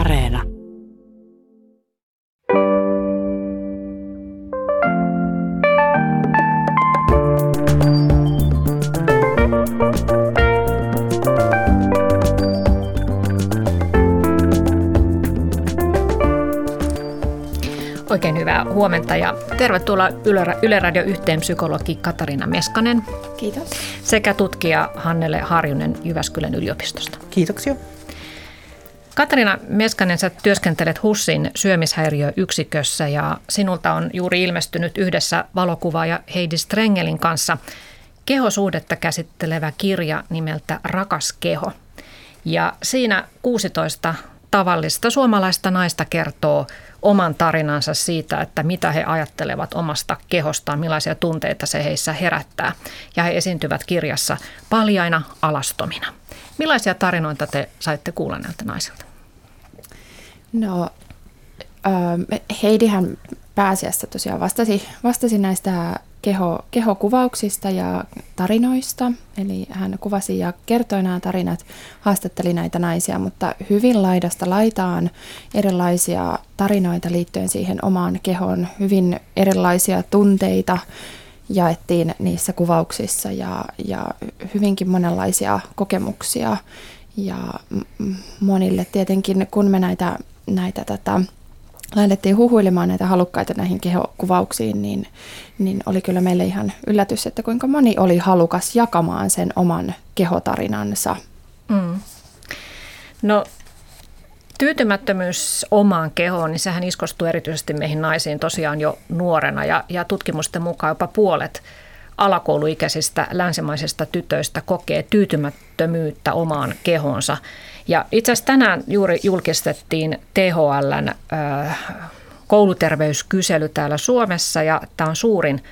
Areena. Oikein hyvää huomenta ja tervetuloa Yle Radio yhteen psykologi Katariina Meskanen. Kiitos. Sekä tutkija Hannele Harjunen Jyväskylän yliopistosta. Kiitoksia. Katariina Meskanen, sä työskentelet HUSin syömishäiriöyksikössä ja sinulta on juuri ilmestynyt yhdessä valokuvaaja Heidi Strengellin kanssa kehosuhdetta käsittelevä kirja nimeltä Rakas keho. Ja siinä 16 tavallista suomalaista naista kertoo oman tarinansa siitä, että mitä he ajattelevat omasta kehostaan, millaisia tunteita se heissä herättää. Ja he esiintyvät kirjassa paljaina, alastomina. Millaisia tarinoita te saitte kuulla näiltä naisilta? No, Heidihän pääasiassa tosiaan vastasi näistä kehokuvauksista ja tarinoista. Eli hän kuvasi ja kertoi nämä tarinat, haastatteli näitä naisia, mutta hyvin laidasta laitaan erilaisia tarinoita liittyen siihen omaan kehoon. Hyvin erilaisia tunteita jaettiin niissä kuvauksissa ja hyvinkin monenlaisia kokemuksia. Ja monille tietenkin, kun me näitä lähdettiin huhuilemaan näitä halukkaita näihin kehokuvauksiin, niin oli kyllä meille ihan yllätys, että kuinka moni oli halukas jakamaan sen oman kehotarinansa. Mm. No, tyytymättömyys omaan kehoon, niin sehän iskostuu erityisesti meihin naisiin tosiaan jo nuorena. Ja tutkimusten mukaan jopa puolet alakouluikäisistä länsimaisista tytöistä kokee tyytymättömyyttä omaan kehoonsa. Ja itse asiassa tänään juuri julkistettiin THL:n kouluterveyskysely täällä Suomessa, ja tämä on suurin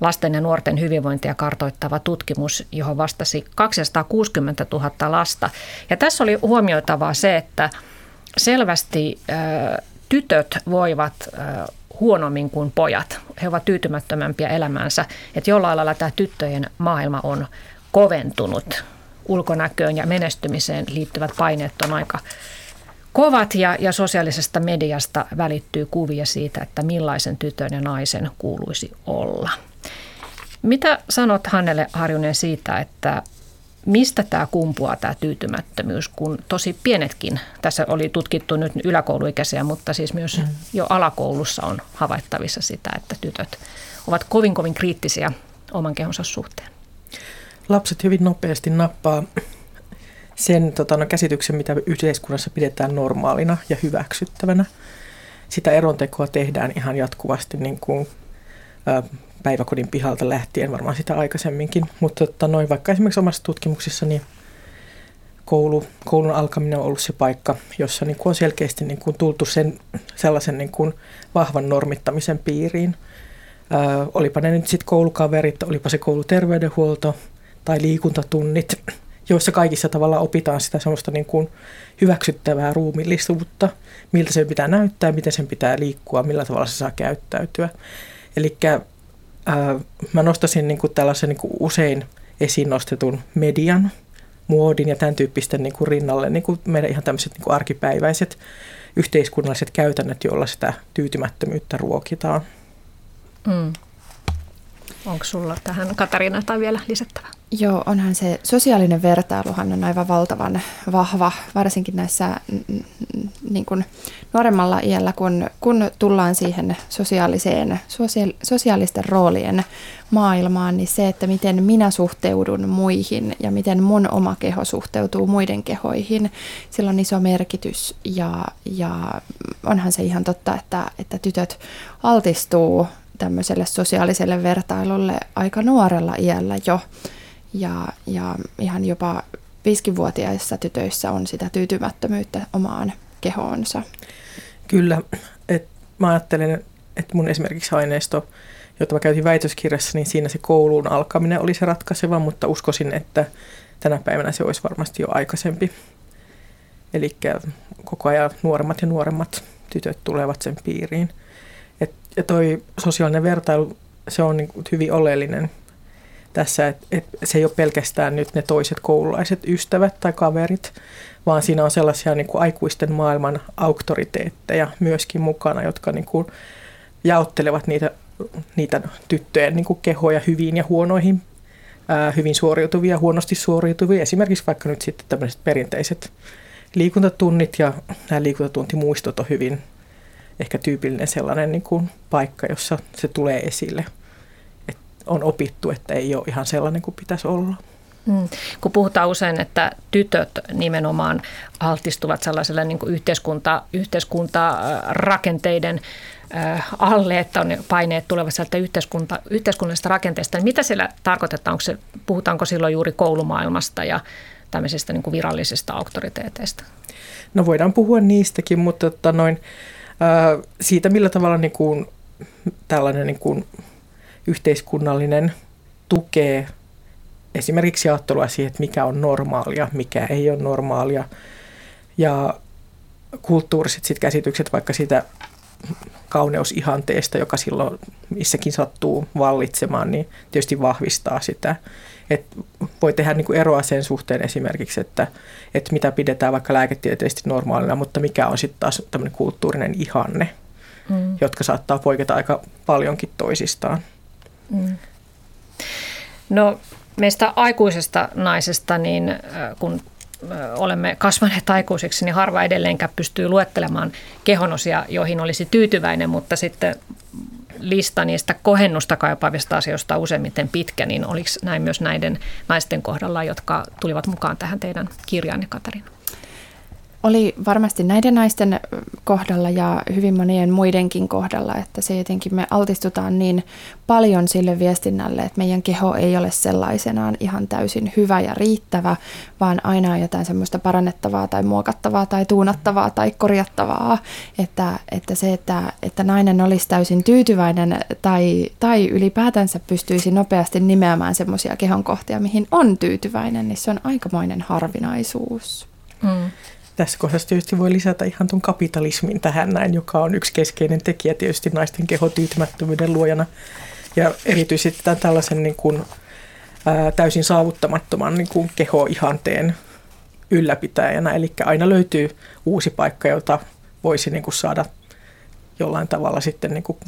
lasten ja nuorten hyvinvointia kartoittava tutkimus, johon vastasi 260 000 lasta. Ja tässä oli huomioitavaa se, että selvästi tytöt voivat huonommin kuin pojat. He ovat tyytymättömämpiä elämäänsä. Että jollain lailla tämä tyttöjen maailma on koventunut. Ulkonäköön ja menestymiseen liittyvät paineet on aika kovat ja sosiaalisesta mediasta välittyy kuvia siitä, että millaisen tytön ja naisen kuuluisi olla. Mitä sanot, Hannele Harjunen, siitä, että mistä tämä kumpuaa tämä tyytymättömyys, kun tosi pienetkin, tässä oli tutkittu nyt yläkouluikäisiä, mutta siis myös jo alakoulussa on havaittavissa sitä, että tytöt ovat kovin kriittisiä oman kehonsa suhteen. Lapset hyvin nopeasti nappaa sen käsityksen, mitä yhteiskunnassa pidetään normaalina ja hyväksyttävänä. Sitä erontekoa tehdään ihan jatkuvasti niin kuin päiväkodin pihalta lähtien, varmaan sitä aikaisemminkin. Mutta vaikka esimerkiksi omassa tutkimuksessa niin koulun alkaminen on ollut se paikka, jossa niin kuin on selkeästi niin kuin tultu sellaisen niin kuin vahvan normittamisen piiriin. Olipa ne nyt sitten koulukaverit, olipa se kouluterveydenhuolto tai liikuntatunnit, joissa kaikissa tavallaan opitaan sitä semmoista niin kuin hyväksyttävää ruumillisuutta, miltä sen pitää näyttää, miten sen pitää liikkua, millä tavalla se saa käyttäytyä. Eli mä nostaisin niin kuin tällaisen niin kuin usein esiin nostetun median, muodin ja tämän tyyppisten niin kuin rinnalle niin kuin meidän ihan tämmöiset niin kuin arkipäiväiset yhteiskunnalliset käytännöt, joilla sitä tyytymättömyyttä ruokitaan. Mm. Onko sulla tähän, Katariina, jotain vielä lisättävää? Joo, onhan se sosiaalinen vertailuhan on aivan valtavan vahva, varsinkin näissä niin kuin nuoremmalla iällä, kun tullaan siihen sosiaalisten roolien maailmaan, niin se, että miten minä suhteudun muihin ja miten mun oma keho suhteutuu muiden kehoihin, sillä on iso merkitys ja onhan se ihan totta, että tytöt altistuu tämmöiselle sosiaaliselle vertailulle aika nuorella iällä jo. Ja ihan jopa 5-vuotiaissa tytöissä on sitä tyytymättömyyttä omaan kehoonsa. Kyllä. Mä ajattelen, että mun esimerkiksi aineisto, jota mä käytin väitöskirjassa, niin siinä se kouluun alkaminen oli se ratkaiseva, mutta uskoisin, että tänä päivänä se olisi varmasti jo aikaisempi. Eli koko ajan nuoremmat ja nuoremmat tytöt tulevat sen piiriin. Ja toi sosiaalinen vertailu, se on hyvin oleellinen tässä, että se ei ole pelkästään nyt ne toiset koululaiset ystävät tai kaverit, vaan siinä on sellaisia niin kuin aikuisten maailman auktoriteetteja myöskin mukana, jotka niin kuin jaottelevat niitä tyttöjen niin kuin kehoja hyviin ja huonoihin, hyvin suoriutuvia, huonosti suoriutuvia. Esimerkiksi vaikka nyt sitten tämmöiset perinteiset liikuntatunnit ja nämä liikuntatuntimuistot on hyvin ehkä tyypillinen sellainen niin kuin paikka, jossa se tulee esille. On opittu, että ei ole ihan sellainen kuin pitäisi olla. Kun puhutaan usein, että tytöt nimenomaan altistuvat sellaiselle niin kuin yhteiskuntarakenteiden alle, että on paineet tulevat sieltä yhteiskunnallisesta rakenteesta, niin mitä siellä tarkoitetaan? Puhutaanko silloin juuri koulumaailmasta ja tämmöisistä niin kuin virallisista auktoriteeteista? No voidaan puhua niistäkin, mutta siitä millä tavalla niin kuin, tällainen niin kuin yhteiskunnallinen tukee esimerkiksi ajattelua siihen, että mikä on normaalia, mikä ei ole normaalia. Ja kulttuuriset sit käsitykset vaikka siitä kauneusihanteesta, joka silloin missäkin sattuu vallitsemaan, niin tietysti vahvistaa sitä. Et voi tehdä niinku eroa sen suhteen esimerkiksi, että mitä pidetään vaikka lääketieteellisesti normaalina, mutta mikä on sitten taas tämmöinen kulttuurinen ihanne, jotka saattaa poiketa aika paljonkin toisistaan. No meistä aikuisesta naisesta, niin kun olemme kasvaneet aikuisiksi, niin harva edelleenkään pystyy luettelemaan kehonosia, joihin olisi tyytyväinen, mutta sitten lista niistä kohennusta kaipaavista asioista useimmiten pitkä, niin oliko näin myös näiden naisten kohdalla, jotka tulivat mukaan tähän teidän kirjaanne, Katariina? Oli varmasti näiden naisten kohdalla ja hyvin monien muidenkin kohdalla, että se jotenkin me altistutaan niin paljon sille viestinnälle, että meidän keho ei ole sellaisenaan ihan täysin hyvä ja riittävä, vaan aina on jotain semmoista parannettavaa tai muokattavaa tai tuunattavaa tai korjattavaa, että se, että nainen olisi täysin tyytyväinen tai ylipäätänsä pystyisi nopeasti nimeämään semmoisia kehon kohtia, mihin on tyytyväinen, niin se on aikamoinen harvinaisuus. Tässä kohdassa tietysti voi lisätä ihan tuon kapitalismin tähän näin, joka on yksi keskeinen tekijä tietysti naisten kehotyytymättömyyden luojana. Ja erityisesti tällaisen niin kuin, täysin saavuttamattoman niin kuin kehoihanteen ylläpitäjänä. Eli aina löytyy uusi paikka, jota voisi niin kuin saada jollain tavalla sitten niin kuin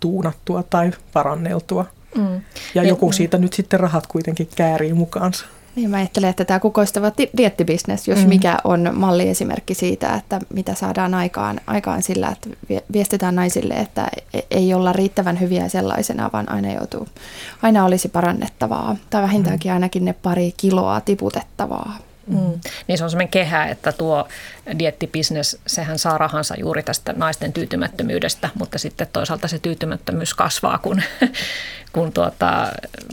tuunattua tai paranneltua. Ja joku siitä nyt sitten rahat kuitenkin käärii mukaansa. Niin, mä ajattelen, että tämä kukoistava dieettibisnes, jos mikä on malliesimerkki siitä, että mitä saadaan aikaan sillä, että viestitään naisille, että ei olla riittävän hyviä sellaisena, vaan aina olisi parannettavaa. Tai vähintäänkin ainakin ne pari kiloa tiputettavaa. Niin se on semmoinen kehä, että tuo dieettibisnes, sehän saa rahansa juuri tästä naisten tyytymättömyydestä, mutta sitten toisaalta se tyytymättömyys kasvaa, kun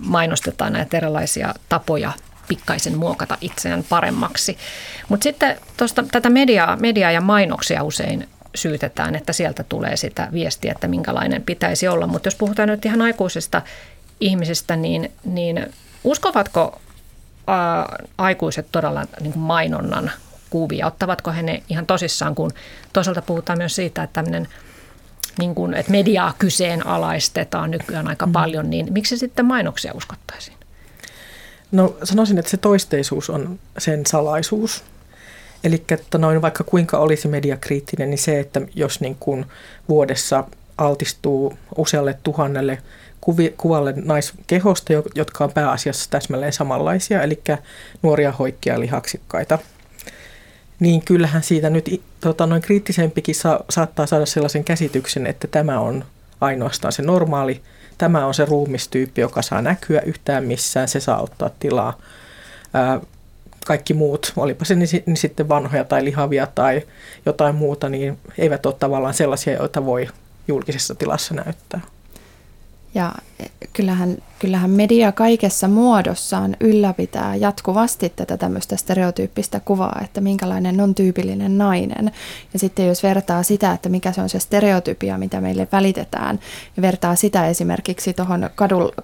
mainostetaan näitä erilaisia tapoja pikkaisen muokata itseään paremmaksi. Mutta sitten tätä mediaa ja mainoksia usein syytetään, että sieltä tulee sitä viestiä, että minkälainen pitäisi olla. Mutta jos puhutaan nyt ihan aikuisista ihmisistä, niin uskovatko aikuiset todella niin kuin mainonnan kuvia? Ottavatko he ne ihan tosissaan, kun toisaalta puhutaan myös siitä, että tämmöinen niin kuin, että mediaa kyseenalaistetaan nykyään aika paljon, niin miksi sitten mainoksia uskottaisiin? No sanoisin, että se toisteisuus on sen salaisuus. Eli että vaikka kuinka olisi mediakriittinen, niin se, että jos niin kuin vuodessa altistuu usealle tuhannelle kuvalle naiskehosta, jotka on pääasiassa täsmälleen samanlaisia, eli nuoria, hoikkia, lihaksikkaita, niin kyllähän siitä nyt kriittisempikin saattaa saada sellaisen käsityksen, että tämä on ainoastaan se normaali. Tämä on se ruumistyyppi, joka saa näkyä yhtään missään, se saa ottaa tilaa. Kaikki muut, olipa se niin sitten vanhoja tai lihavia tai jotain muuta, niin eivät ole tavallaan sellaisia, joita voi julkisessa tilassa näyttää. Ja kyllähän media kaikessa muodossaan ylläpitää jatkuvasti tätä tämmöistä stereotyyppistä kuvaa, että minkälainen on tyypillinen nainen. Ja sitten jos vertaa sitä, että mikä se on se stereotypia, mitä meille välitetään, ja vertaa sitä esimerkiksi tuohon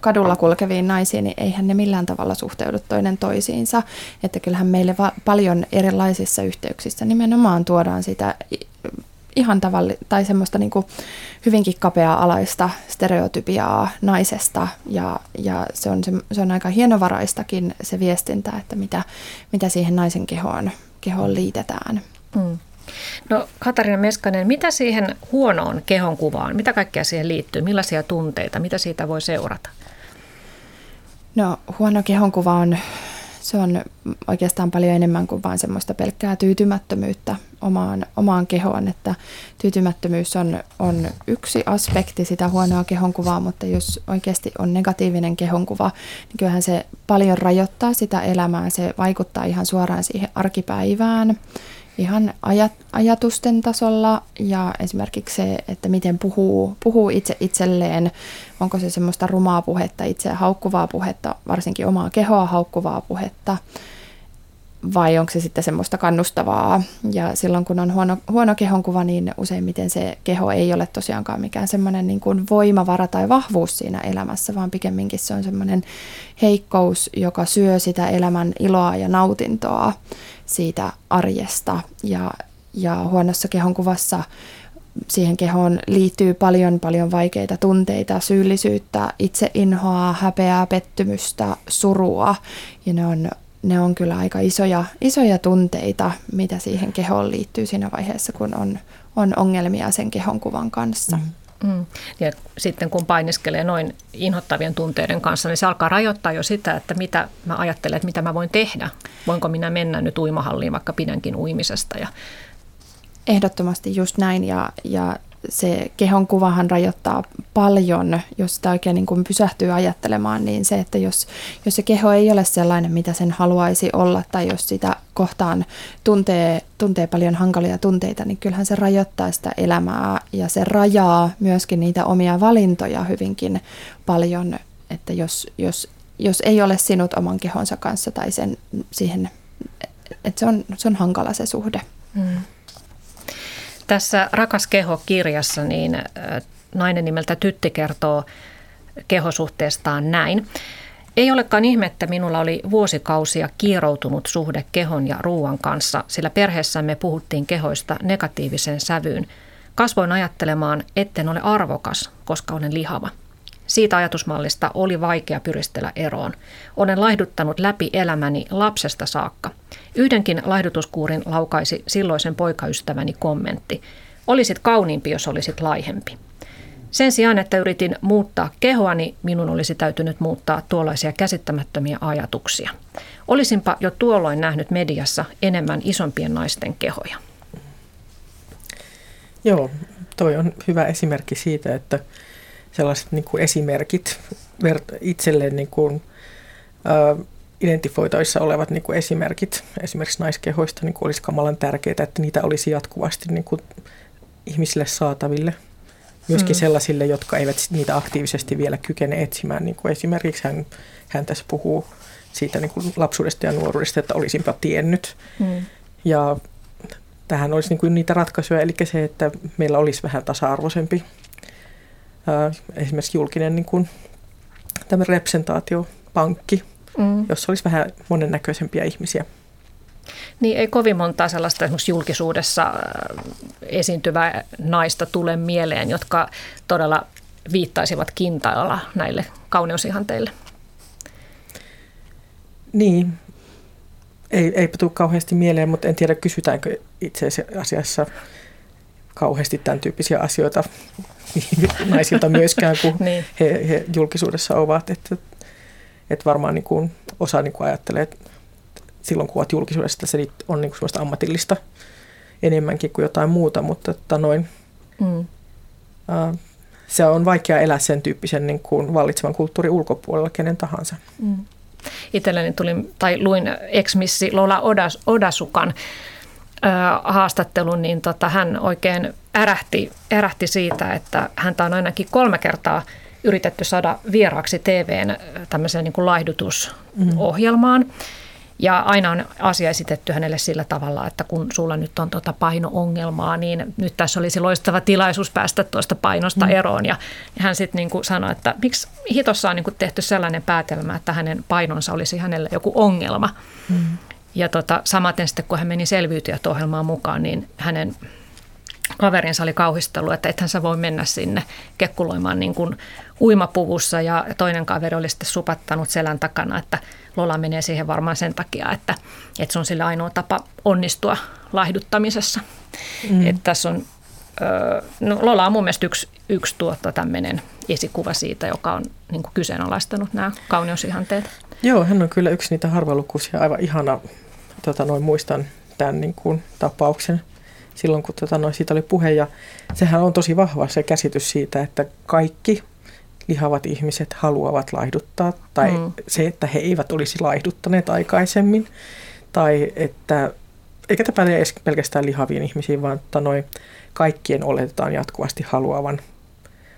kadulla kulkeviin naisiin, niin eihän ne millään tavalla suhteudu toinen toisiinsa. Että kyllähän meille paljon erilaisissa yhteyksissä nimenomaan tuodaan sitä ihan tavallista tai semmoista niin kuin hyvinkin kapea-alaista stereotypiaa naisesta ja se on aika hienovaraistakin se viestintä, että mitä siihen naisen kehoon liitetään. Mm. No Katariina Meskanen, mitä siihen huonoon kehon kuvaan, mitä kaikkea siihen liittyy, millaisia tunteita, mitä siitä voi seurata? No huono kehonkuva se on oikeastaan paljon enemmän kuin vain semmoista pelkkää tyytymättömyyttä omaan kehoon, että tyytymättömyys on yksi aspekti sitä huonoa kehonkuvaa, mutta jos oikeasti on negatiivinen kehonkuva, niin kyllähän se paljon rajoittaa sitä elämää, se vaikuttaa ihan suoraan siihen arkipäivään. Ihan ajatusten tasolla ja esimerkiksi se, että miten puhuu itse itselleen, onko se semmoista rumaa puhetta, itseä haukkuvaa puhetta, varsinkin omaa kehoa haukkuvaa puhetta, vai onko se sitten semmoista kannustavaa. Ja silloin kun on huono kehonkuva, niin useimmiten se keho ei ole tosiaankaan mikään semmoinen niin kuin voimavara tai vahvuus siinä elämässä, vaan pikemminkin se on semmoinen heikkous, joka syö sitä elämän iloa ja nautintoa siitä arjesta. Ja huonossa kehonkuvassa siihen kehoon liittyy paljon vaikeita tunteita, syyllisyyttä, itseinhoa, häpeää, pettymystä, surua ja ne on kyllä aika isoja tunteita, mitä siihen kehoon liittyy siinä vaiheessa, kun on ongelmia sen kehonkuvan kanssa. Mm. Ja sitten kun painiskelee noin inhottavien tunteiden kanssa, niin se alkaa rajoittaa jo sitä, että mitä mä ajattelen, että mitä mä voin tehdä. Voinko minä mennä nyt uimahalliin, vaikka pidänkin uimisesta? Ehdottomasti just näin. Ja se kehonkuvahan rajoittaa paljon, jos sitä oikein niin kuin pysähtyy ajattelemaan, niin se, että jos se keho ei ole sellainen, mitä sen haluaisi olla, tai jos sitä kohtaan tuntee paljon hankalia tunteita, niin kyllähän se rajoittaa sitä elämää ja se rajaa myöskin niitä omia valintoja hyvinkin paljon, että jos ei ole sinut oman kehonsa kanssa tai siihen, että se on hankala se suhde. Mm. Tässä Rakas keho-kirjassa niin nainen nimeltä Tytti kertoo kehosuhteestaan näin. Ei olekaan ihme, että minulla oli vuosikausia kieroutunut suhde kehon ja ruuan kanssa, sillä perheessämme puhuttiin kehoista negatiiviseen sävyyn. Kasvoin ajattelemaan, etten ole arvokas, koska olen lihava. Siitä ajatusmallista oli vaikea pyristellä eroon. Olen laihduttanut läpi elämäni lapsesta saakka. Yhdenkin laihdutuskuurin laukaisi silloisen poikaystäväni kommentti. Olisit kauniimpi, jos olisit laihempi. Sen sijaan, että yritin muuttaa kehoani, minun olisi täytynyt muuttaa tuollaisia käsittämättömiä ajatuksia. Olisinpa jo tuolloin nähnyt mediassa enemmän isompien naisten kehoja. Joo, toi on hyvä esimerkki siitä, että sellaiset niin kuin esimerkit itselleen niin kuin, identifoitavissa olevat niin kuin esimerkit esimerkiksi naiskehoista niin kuin olisi kamalan tärkeää, että niitä olisi jatkuvasti niin kuin ihmisille saataville. Myöskin sellaisille, jotka eivät niitä aktiivisesti vielä kykene etsimään. Niin kuin esimerkiksi hän tässä puhuu siitä niin kuin lapsuudesta ja nuoruudesta, että olisinpa tiennyt. Mm. Ja tähän olisi niin kuin niitä ratkaisuja, eli se, että meillä olisi vähän tasa-arvoisempi. Esimerkiksi julkinen niin kuin, representaatiopankki, jossa olisi vähän monennäköisempiä ihmisiä. Niin ei kovin montaa sellaista esimerkiksi julkisuudessa esiintyvää naista tule mieleen, jotka todella viittaisivat kintailla näille kauneusihanteille. Niin, eipä tule kauheasti mieleen, mutta en tiedä kysytäänkö itse asiassa kauheasti tämän tyyppisiä asioita naisilta myöskään, kun niin. he julkisuudessa ovat. Että varmaan niin kuin osa niin kuin ajattelee, että silloin kun ovat julkisuudessa, se on niin kuin sellaista ammatillista enemmänkin kuin jotain muuta, mutta se on vaikea elää sen tyyppisen niin kuin vallitsevan kulttuurin ulkopuolella kenen tahansa. Mm. Itselleni luin ex-missi Lola Odasukan haastattelun, niin hän oikein ärähti siitä, että häntä on ainakin 3 kertaa yritetty saada vieraaksi TV:n tämmöiseen niin kuin laihdutusohjelmaan. Mm. Ja aina on asia esitetty hänelle sillä tavalla, että kun sulla nyt on paino-ongelmaa, niin nyt tässä olisi loistava tilaisuus päästä tuosta painosta eroon. Ja hän sitten niin kuin sanoi, että miksi hitossa on niin kuin tehty sellainen päätelmä, että hänen painonsa olisi hänelle joku ongelma. Mm. Ja samaten sitten, kun hän meni selviytyjät-ohjelmaan mukaan, niin hänen kaverinsa oli kauhistellut, että ethän sä voi mennä sinne kekkuloimaan niin kuin uimapuvussa, ja toinen kaveri oli sitten supattanut selän takana, että Lola menee siihen varmaan sen takia, että se on sille ainoa tapa onnistua laihduttamisessa. Mm. Että tässä on, Lola on mun mielestä yksi tämmöinen esikuva siitä, joka on niin kuin kyseenalaistanut nämä kauneusihanteet. Joo, hän on kyllä yksi niitä harvalukuisia, aivan ihana, muistan tämän niin kuin tapauksen silloin, kun siitä oli puhe, ja sehän on tosi vahva se käsitys siitä, että kaikki lihavat ihmiset haluavat laihduttaa, tai se, että he eivät olisi laihduttaneet aikaisemmin, tai että, eikä tämä päde edes pelkästään lihaviin ihmisiin, vaan kaikkien oletetaan jatkuvasti haluavan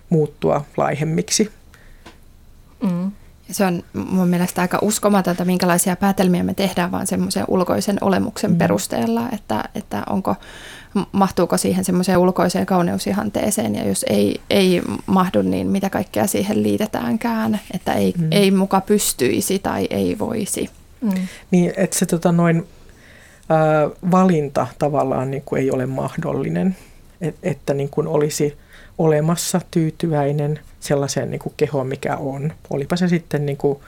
muuttua laihemmiksi. Mm. Se on mun mielestä aika uskomatonta, minkälaisia päätelmiä me tehdään vaan semmoisen ulkoisen olemuksen perusteella, että onko, mahtuuko siihen semmoiseen ulkoiseen kauneusihanteeseen, ja jos ei mahdu, niin mitä kaikkea siihen liitetäänkään, että ei muka pystyisi tai ei voisi. Mm. Niin, että se valinta tavallaan niin kuin ei ole mahdollinen, että niin kuin olisi olemassa tyytyväinen sellaiseen niin kuin kehoon, mikä on. Olipa se sitten niin kuin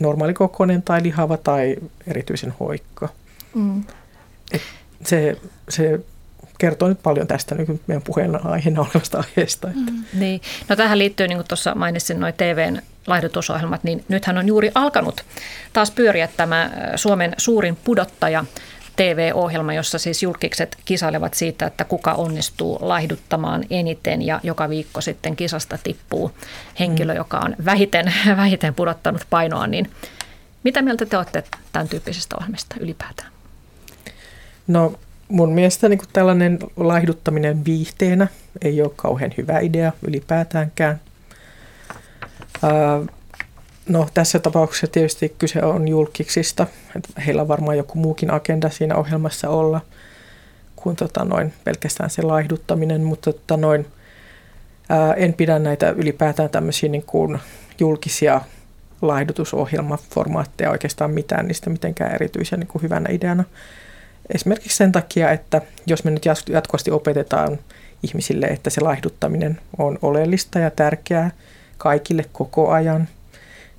normaalikokoinen tai lihava tai erityisen hoikka. Mm. Se kertoo nyt paljon tästä niin kuin meidän puheen aiheena olevasta aiheesta. Että. Mm. Niin. No tähän liittyy, niin kuin tuossa mainitsin, nuo TV:n laihdutusohjelmat, niin nythän on juuri alkanut taas pyöriä tämä Suomen suurin pudottaja TV-ohjelma, jossa siis julkikset kisailevat siitä, että kuka onnistuu laihduttamaan eniten, ja joka viikko sitten kisasta tippuu henkilö, joka on vähiten pudottanut painoa. Niin mitä mieltä te olette tämän tyyppisestä ohjelmista ylipäätään? No mun mielestä niin tällainen laihduttaminen viihteenä ei ole kauhean hyvä idea ylipäätäänkään. No tässä tapauksessa tietysti kyse on julkiksista, että heillä on varmaan joku muukin agenda siinä ohjelmassa olla kuin pelkästään se laihduttaminen, mutta en pidä näitä ylipäätään tämmöisiä niin kuin julkisia laihdutusohjelmaformaatteja oikeastaan mitään niistä mitenkään erityisen niin kuin hyvänä ideana. Esimerkiksi sen takia, että jos me nyt jatkuvasti opetetaan ihmisille, että se laihduttaminen on oleellista ja tärkeää kaikille koko ajan,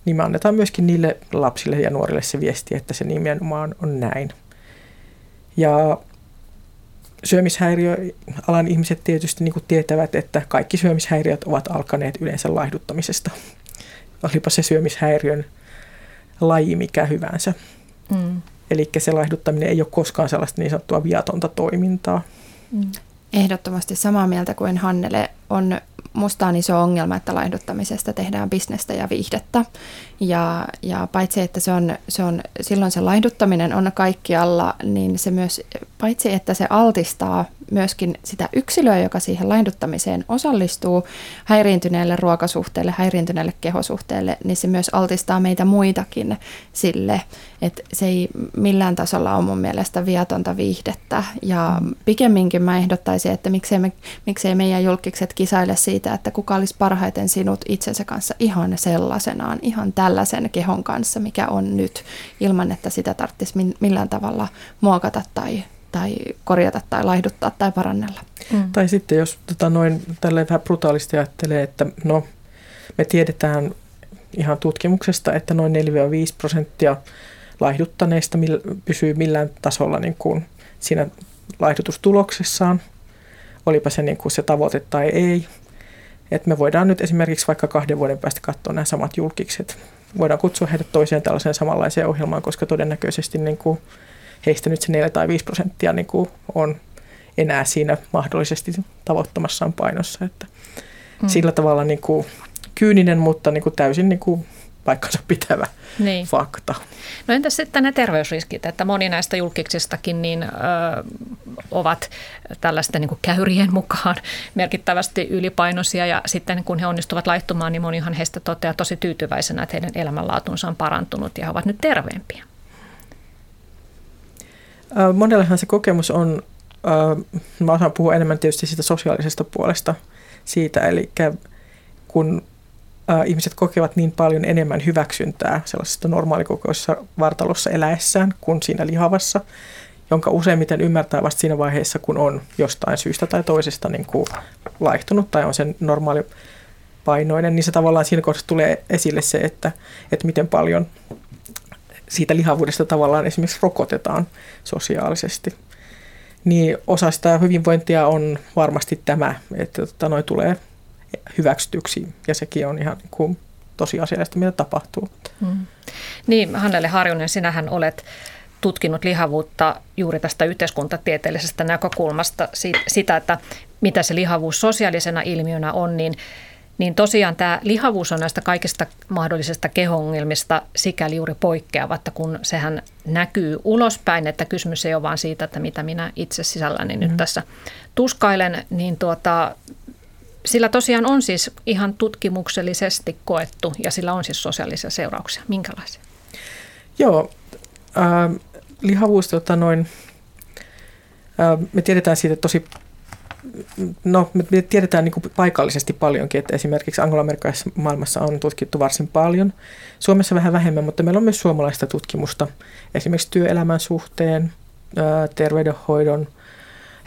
niin me annetaan myöskin niille lapsille ja nuorille se viesti, että se nimenomaan on näin. Ja syömishäiriöalan ihmiset tietysti niin kuin tietävät, että kaikki syömishäiriöt ovat alkaneet yleensä laihduttamisesta. Olipa se syömishäiriön laji mikä hyvänsä. Mm. Eli se laihduttaminen ei ole koskaan sellaista niin sanottua viatonta toimintaa. Mm. Ehdottomasti samaa mieltä kuin Hannele. On musta on iso ongelma, että laihduttamisesta tehdään bisnestä ja viihdettä. Ja paitsi, että silloin se laihduttaminen on kaikkialla, niin se myös, paitsi että se altistaa myöskin sitä yksilöä, joka siihen laihduttamiseen osallistuu, häiriintyneelle ruokasuhteelle, häiriintyneelle kehosuhteelle, niin se myös altistaa meitä muitakin sille, että se ei millään tasolla ole mun mielestä viatonta viihdettä. Ja pikemminkin mä ehdottaisin, että miksei meidän julkikset kisaile siitä, että kuka olisi parhaiten sinut itsensä kanssa ihan sellaisenaan, ihan tällaisen kehon kanssa, mikä on nyt, ilman että sitä tarvitsisi millään tavalla muokata tai korjata tai laihduttaa tai parannella. Mm. Tai sitten jos tälleen vähän brutaalisti ajattelee, että no me tiedetään ihan tutkimuksesta, että noin 4-5% laihduttaneista pysyy millään tasolla niin kuin siinä laihdutustuloksessaan, olipa se, niin kuin se tavoite tai ei. Et me voidaan nyt esimerkiksi vaikka 2 vuoden päästä katsoa nämä samat julkikset. Voidaan kutsua heitä toiseen tällaiseen samanlaiseen ohjelmaan, koska todennäköisesti niin kuin heistä nyt se 4-5% niin kuin on enää siinä mahdollisesti tavoittamassaan painossa. Että sillä tavalla niin kuin kyyninen, mutta niin kuin täysin niin kuin paikkansa pitävä fakta. No entäs sitten nämä terveysriskit, että moni näistä julkiksistakin niin, ovat tällaisten niin kuin käyrien mukaan merkittävästi ylipainoisia, ja sitten kun he onnistuvat laihtumaan, niin monihan heistä toteaa tosi tyytyväisenä, että heidän elämänlaatunsa on parantunut ja he ovat nyt terveempiä. Monellahan se kokemus on, mä osaan puhua enemmän tietysti siitä sosiaalisesta puolesta siitä, eli kun ihmiset kokevat niin paljon enemmän hyväksyntää sellaisesta normaalikokoisessa vartalossa eläessään kuin siinä lihavassa, jonka useimmiten ymmärtää vasta siinä vaiheessa, kun on jostain syystä tai toisesta niin kuin laihtunut tai on sen normaali painoinen, niin se tavallaan siinä kohdassa tulee esille se, että miten paljon siitä lihavuudesta tavallaan esimerkiksi rokotetaan sosiaalisesti. Niin osa sitä hyvinvointia on varmasti tämä, että noi tulee hyväksytyksi ja sekin on ihan niin kuin tosiasiallista, mitä tapahtuu. Mm. Niin, Hannele Harjunen, sinähän olet tutkinut lihavuutta juuri tästä yhteiskuntatieteellisestä näkökulmasta, sitä, että mitä se lihavuus sosiaalisena ilmiönä on, niin tosiaan tämä lihavuus on näistä kaikista mahdollisista keho-ongelmista sikäli juuri poikkeava, että kun sehän näkyy ulospäin, että kysymys ei ole vaan siitä, että mitä minä itse sisälläni nyt tässä tuskailen, niin sillä tosiaan on siis ihan tutkimuksellisesti koettu ja sillä on siis sosiaalisia seurauksia. Minkälaisia? Joo, lihavuus, me tiedetään siitä me tiedetään niin kuin paikallisesti paljonkin, että esimerkiksi angloamerikkalaisessa maailmassa on tutkittu varsin paljon. Suomessa vähän vähemmän, mutta meillä on myös suomalaista tutkimusta esimerkiksi työelämän suhteen, terveydenhoidon,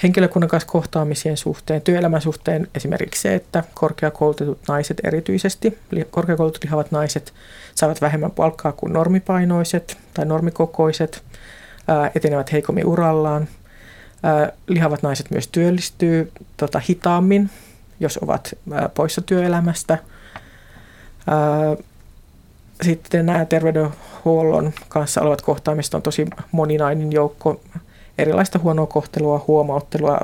henkilökunnan kanssa kohtaamisien suhteen, työelämän suhteen esimerkiksi se, että korkeakoulutetut naiset erityisesti, korkeakoulutetut lihavat naiset saavat vähemmän palkkaa kuin normipainoiset tai normikokoiset, etenevät heikommin urallaan. Lihavat naiset myös työllistyy hitaammin, jos ovat poissa työelämästä. Sitten nämä terveydenhuollon kanssa olevat kohtaamiset on tosi moninainen joukko erilaista huonoa kohtelua, huomauttelua,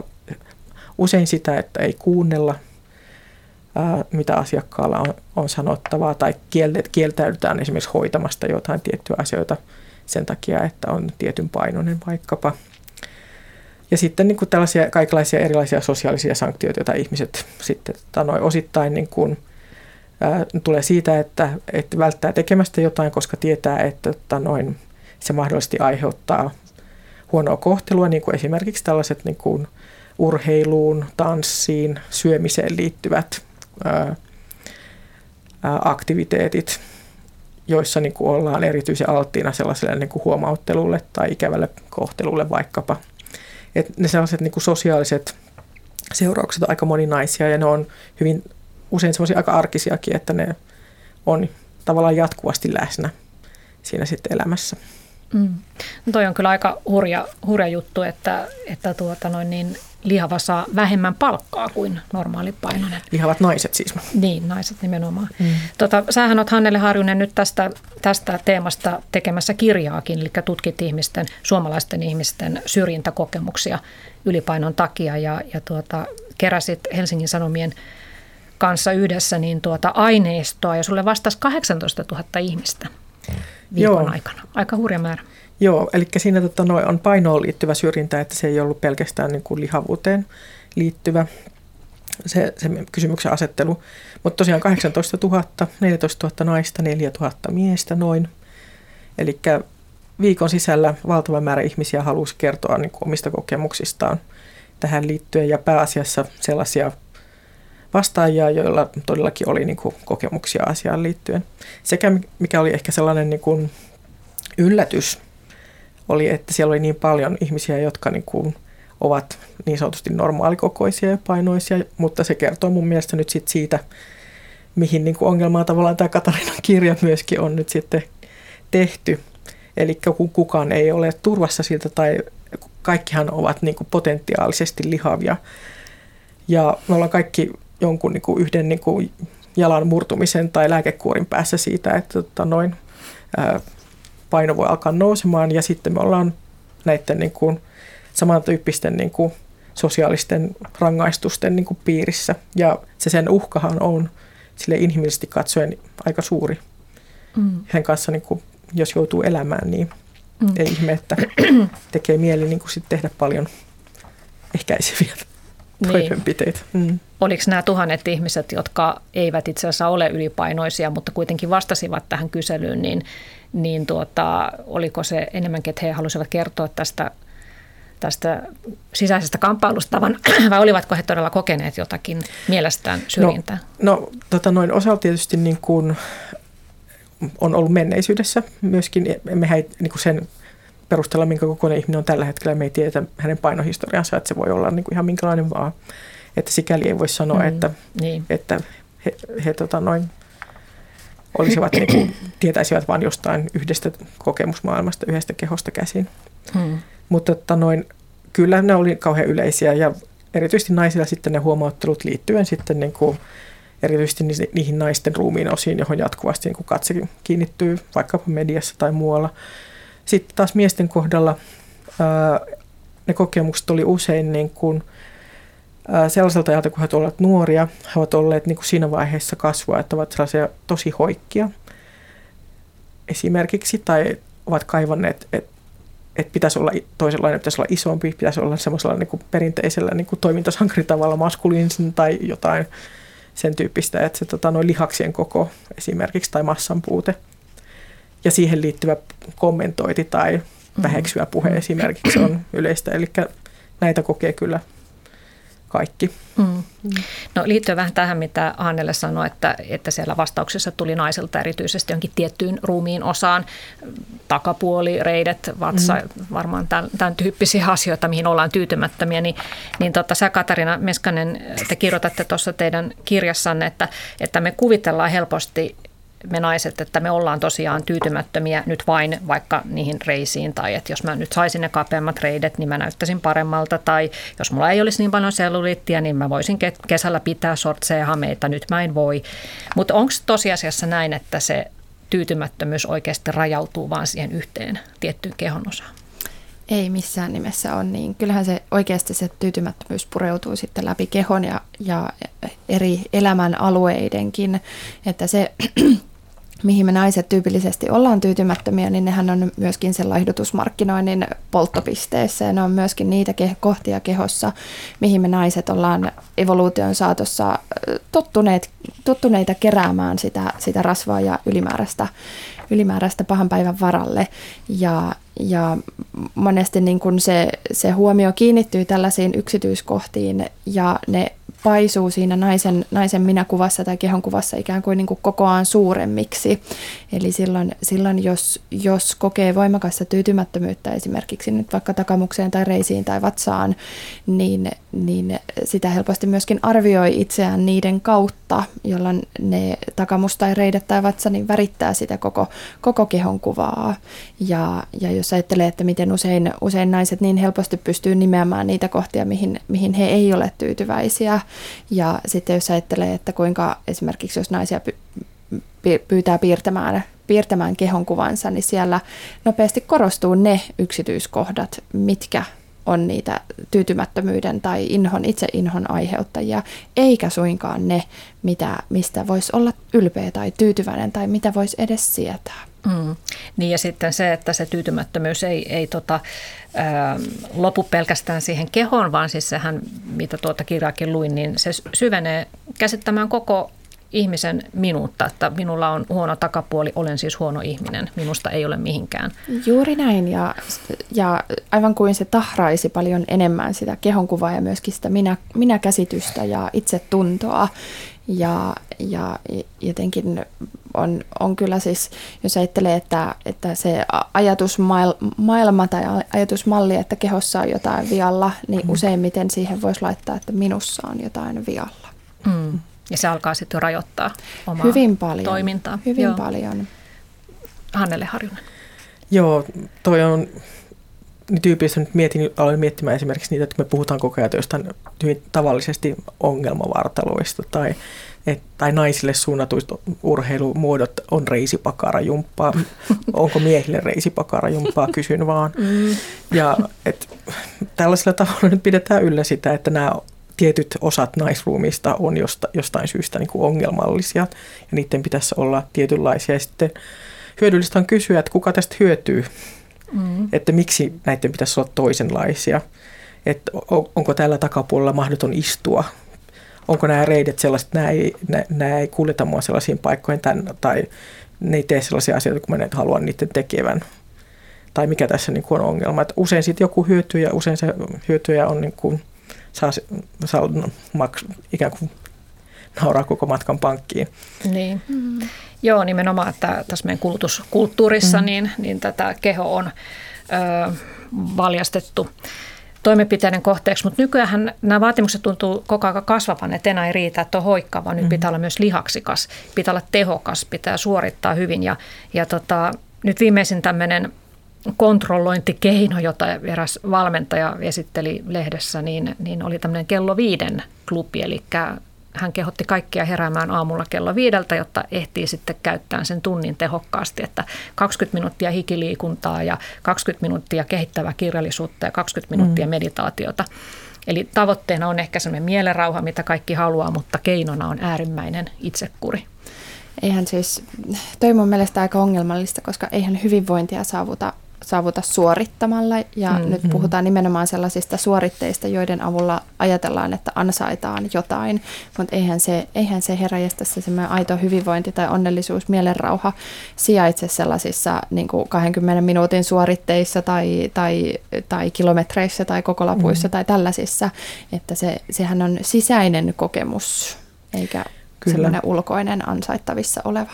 usein sitä, että ei kuunnella, mitä asiakkaalla on sanottavaa, tai kieltäydytään esimerkiksi hoitamasta jotain tiettyjä asioita sen takia, että on tietyn painoinen vaikkapa. Ja sitten niin kuin tällaisia kaikenlaisia erilaisia sosiaalisia sanktioita, joita ihmiset sitten osittain niin kuin, tulee siitä, että välttää tekemästä jotain, koska tietää, että se mahdollisesti aiheuttaa huonoa kohtelua, niin kuin esimerkiksi tällaiset niin kuin urheiluun, tanssiin, syömiseen liittyvät aktiviteetit, joissa niin kuin ollaan erityisen alttiina sellaiselle niin kuin huomauttelulle tai ikävälle kohtelulle vaikkapa. Et ne sellaiset niin kuin sosiaaliset seuraukset on aika moninaisia ja ne on hyvin usein semmoisia aika arkisiakin, että ne on tavallaan jatkuvasti läsnä siinä sitten elämässä. Mm. No toi on kyllä aika hurja juttu, että lihava saa vähemmän palkkaa kuin normaalipainoinen. Lihavat naiset siis. Niin, naiset nimenomaan. Mm. Sähän olet, Hannele Harjunen, nyt tästä teemasta tekemässä kirjaakin, eli tutkit suomalaisten ihmisten syrjintäkokemuksia ylipainon takia ja keräsit Helsingin Sanomien kanssa yhdessä aineistoa ja sulle vastasi 18 000 ihmistä viikon aikana. Aika hurja määrä. Joo, eli siinä on painoon liittyvä syrjintä, että se ei ollut pelkästään niin kuin lihavuuteen liittyvä se kysymyksen asettelu. Mutta tosiaan 18 000, 14 000 naista, 4 000 miestä noin. Eli viikon sisällä valtava määrä ihmisiä halusi kertoa niin kuin omista kokemuksistaan tähän liittyen. Ja pääasiassa sellaisia vastaajia, joilla todellakin oli niin kuin kokemuksia asiaan liittyen. Sekä mikä oli ehkä sellainen niin kuin yllätys, oli, että siellä oli niin paljon ihmisiä, jotka niin kuin ovat niin sanotusti normaalikokoisia ja painoisia, mutta se kertoo mun mielestä nyt sit siitä, mihin niin kuin ongelmaa tavallaan tämä Katariinan kirja myöskin on nyt sitten tehty. Eli kukaan ei ole turvassa siltä tai kaikkihan ovat niin kuin potentiaalisesti lihavia. Ja me ollaan kaikki jonkun niin kuin yhden niin kuin jalan murtumisen tai lääkekuorin päässä siitä, että paino voi alkaa nousemaan ja sitten me ollaan näiden niin kuin samantyyppisten niin kuin sosiaalisten rangaistusten niin kuin piirissä. Ja sen uhkahan on sille inhimillisesti katsoen aika suuri. Mm. Sen kanssa, niin kuin, jos joutuu elämään, niin ei ihme, että tekee mieli niin kuin sit tehdä paljon ehkäiseviä toimenpiteitä. Mm. Oliko nämä 1 000 ihmiset, jotka eivät itse asiassa ole ylipainoisia, mutta kuitenkin vastasivat tähän kyselyyn, niin oliko se enemmänkin, että he halusivat kertoa tästä sisäisestä kamppailusta, vai olivatko he todella kokeneet jotakin mielestään syrjintää? No, osalla tietysti niin kuin on ollut menneisyydessä myöskin. Mehän ei niin kuin sen perusteella, minkä kokoinen ihminen on tällä hetkellä. Me ei tiedetä hänen painohistoriansa, että se voi olla niin kuin ihan minkälainen vaan. Että sikäli ei voi sanoa, että he olisivat, niin kuin, tietäisivät vain jostain yhdestä kokemusmaailmasta, yhdestä kehosta käsin. Mutta kyllä ne oli kauhean yleisiä ja erityisesti naisilla sitten ne huomauttelut liittyen sitten niin kuin erityisesti niihin naisten ruumiin osiin, johon jatkuvasti niin kuin katse kiinnittyy vaikkapa mediassa tai muualla. Sitten taas miesten kohdalla ne kokemukset oli usein niin kuin sellaiselta ajalta, kun he ovat olleet nuoria, he ovat olleet niin kuin siinä vaiheessa kasvua, että ovat sellaisia tosi hoikkia esimerkiksi, tai ovat kaivanneet, että pitäisi olla toisenlainen, pitäisi olla isompi, pitäisi olla semmoisella niin kuin perinteisellä niin kuin toimintasankaritavalla maskuliinisen tai jotain sen tyyppistä, että se lihaksien koko esimerkiksi tai massan puute ja siihen liittyvä kommentointi tai väheksyvä puhe esimerkiksi on yleistä, eli näitä kokee kyllä kaikki. No liittyen vähän tähän, mitä Hannele sanoi, että siellä vastauksessa tuli naiselta erityisesti jonkin tiettyyn ruumiin osaan, takapuoli, reidet, vatsa, varmaan tämän tyyppisiä asioita, mihin ollaan tyytymättömiä. Niin sä Katariina Meskanen, te kirjoitatte tuossa teidän kirjassanne, että me kuvitellaan helposti me naiset, että me ollaan tosiaan tyytymättömiä nyt vain vaikka niihin reisiin, tai että jos mä nyt saisin ne kapeammat reidet, niin mä näyttäisin paremmalta, tai jos mulla ei olisi niin paljon selluliittia, niin mä voisin kesällä pitää sortseja ja hameita, nyt mä en voi. Mutta onko tosiasiassa näin, että se tyytymättömyys oikeasti rajautuu vaan siihen yhteen tiettyyn kehon osaan? Ei missään nimessä ole niin. Kyllähän se oikeasti se tyytymättömyys pureutuu sitten läpi kehon ja eri elämän alueidenkin, että se mihin me naiset tyypillisesti ollaan tyytymättömiä, niin nehän on myöskin sen laihdutusmarkkinoinnin polttopisteessä ja ne on myöskin niitä kohtia kehossa, mihin me naiset ollaan evoluution saatossa tottuneita keräämään sitä rasvaa ja ylimääräistä pahan päivän varalle. Ja monesti niin kun se huomio kiinnittyy tällaisiin yksityiskohtiin ja ne paisuu siinä naisen minäkuvassa tai kehonkuvassa ikään kuin, niin kuin kokoaan suuremmiksi. Eli silloin jos kokee voimakasta tyytymättömyyttä esimerkiksi nyt vaikka takamukseen tai reisiin tai vatsaan, niin sitä helposti myöskin arvioi itseään niiden kautta, jolloin ne takamus tai reidet tai vatsa niin värittää sitä koko kehonkuvaa. Ja jos ajattelee, että miten usein naiset niin helposti pystyy nimeämään niitä kohtia, mihin he ei ole tyytyväisiä. Ja sitten jos ajattelee, että kuinka esimerkiksi jos naisia pyytää piirtämään kehonkuvansa, niin siellä nopeasti korostuu ne yksityiskohdat, mitkä on niitä tyytymättömyyden tai itseinhon aiheuttajia, eikä suinkaan ne, mistä voisi olla ylpeä tai tyytyväinen tai mitä voisi edes sietää. Niin ja sitten se, että se tyytymättömyys ei lopu pelkästään siihen kehoon, vaan siis sehän, mitä tuota kirjaakin luin, niin se syvenee käsittämään koko ihmisen minuutta, että minulla on huono takapuoli, olen siis huono ihminen, minusta ei ole mihinkään. Juuri näin ja aivan kuin se tahraisi paljon enemmän sitä kehonkuvaa ja myöskin sitä minäkäsitystä ja itsetuntoa. Ja jotenkin on kyllä siis, jos ajattelee, että se ajatusmaailma tai ajatusmalli, että kehossa on jotain vialla, niin useimmiten siihen voisi laittaa, että minussa on jotain vialla. Ja se alkaa sitten jo rajoittaa omaa toimintaa. Hyvin paljon. Hannele Harjunen. Joo, toi on tyypillistä. Aloin miettimään esimerkiksi niitä, että me puhutaan koko ajan jostain hyvin tavallisesti ongelmavartaloista tai naisille suunnatuista urheilumuodot on reisipakarajumppaa. Onko miehille reisipakarajumppaa? Kysyn vaan. Ja tällaisella tavalla nyt pidetään yllä sitä, että nämä tietyt osat naisruumista on jostain syystä niin kuin ongelmallisia ja niiden pitäisi olla tietynlaisia. Ja sitten hyödyllistä on kysyä, että kuka tästä hyötyy, että miksi näiden pitäisi olla toisenlaisia. Että onko tällä takapuolella mahdoton istua, onko nämä reidet sellaiset, nämä ei kuljeta mua sellaisiin paikkoihin tai ne ei tee sellaisia asioita, kun mä haluan niiden tekevän. Tai mikä tässä niin kuin on ongelma. Että usein siitä joku hyötyy ja usein se hyötyjä on niin kuin saa ikään kuin nauraa koko matkan pankkiin. Niin. Joo, nimenomaan, että tässä meidän kulutuskulttuurissa niin tätä keho on valjastettu toimenpiteiden kohteeksi, mutta nykyään nämä vaatimukset tuntuu koko ajan kasvavan, että enää ei riitä, että on hoikka, vaan nyt pitää olla myös lihaksikas, pitää olla tehokas, pitää suorittaa hyvin ja nyt viimeisin tämmöinen kontrollointikeino, jota eräs valmentaja esitteli lehdessä, niin oli tämmöinen kello 5 klubi, eli hän kehotti kaikkia heräämään aamulla kello 5, jotta ehtii sitten käyttää sen tunnin tehokkaasti, että 20 minuuttia hikiliikuntaa ja 20 minuuttia kehittävää kirjallisuutta ja 20 minuuttia meditaatiota. Eli tavoitteena on ehkä semmoinen mielenrauha, mitä kaikki haluaa, mutta keinona on äärimmäinen itsekuri. Eihän siis, toi mun mielestä aika ongelmallista, koska eihän hyvinvointia saavuta suorittamalla ja nyt puhutaan nimenomaan sellaisista suoritteista, joiden avulla ajatellaan, että ansaitaan jotain, mutta eihän se heräjästässä semmoinen aito hyvinvointi tai onnellisuus, mielenrauha sijaitse sellaisissa niin kuin 20 minuutin suoritteissa tai kilometreissä tai kokolapuissa tai tällaisissa, että sehän on sisäinen kokemus eikä sellainen ulkoinen ansaittavissa oleva.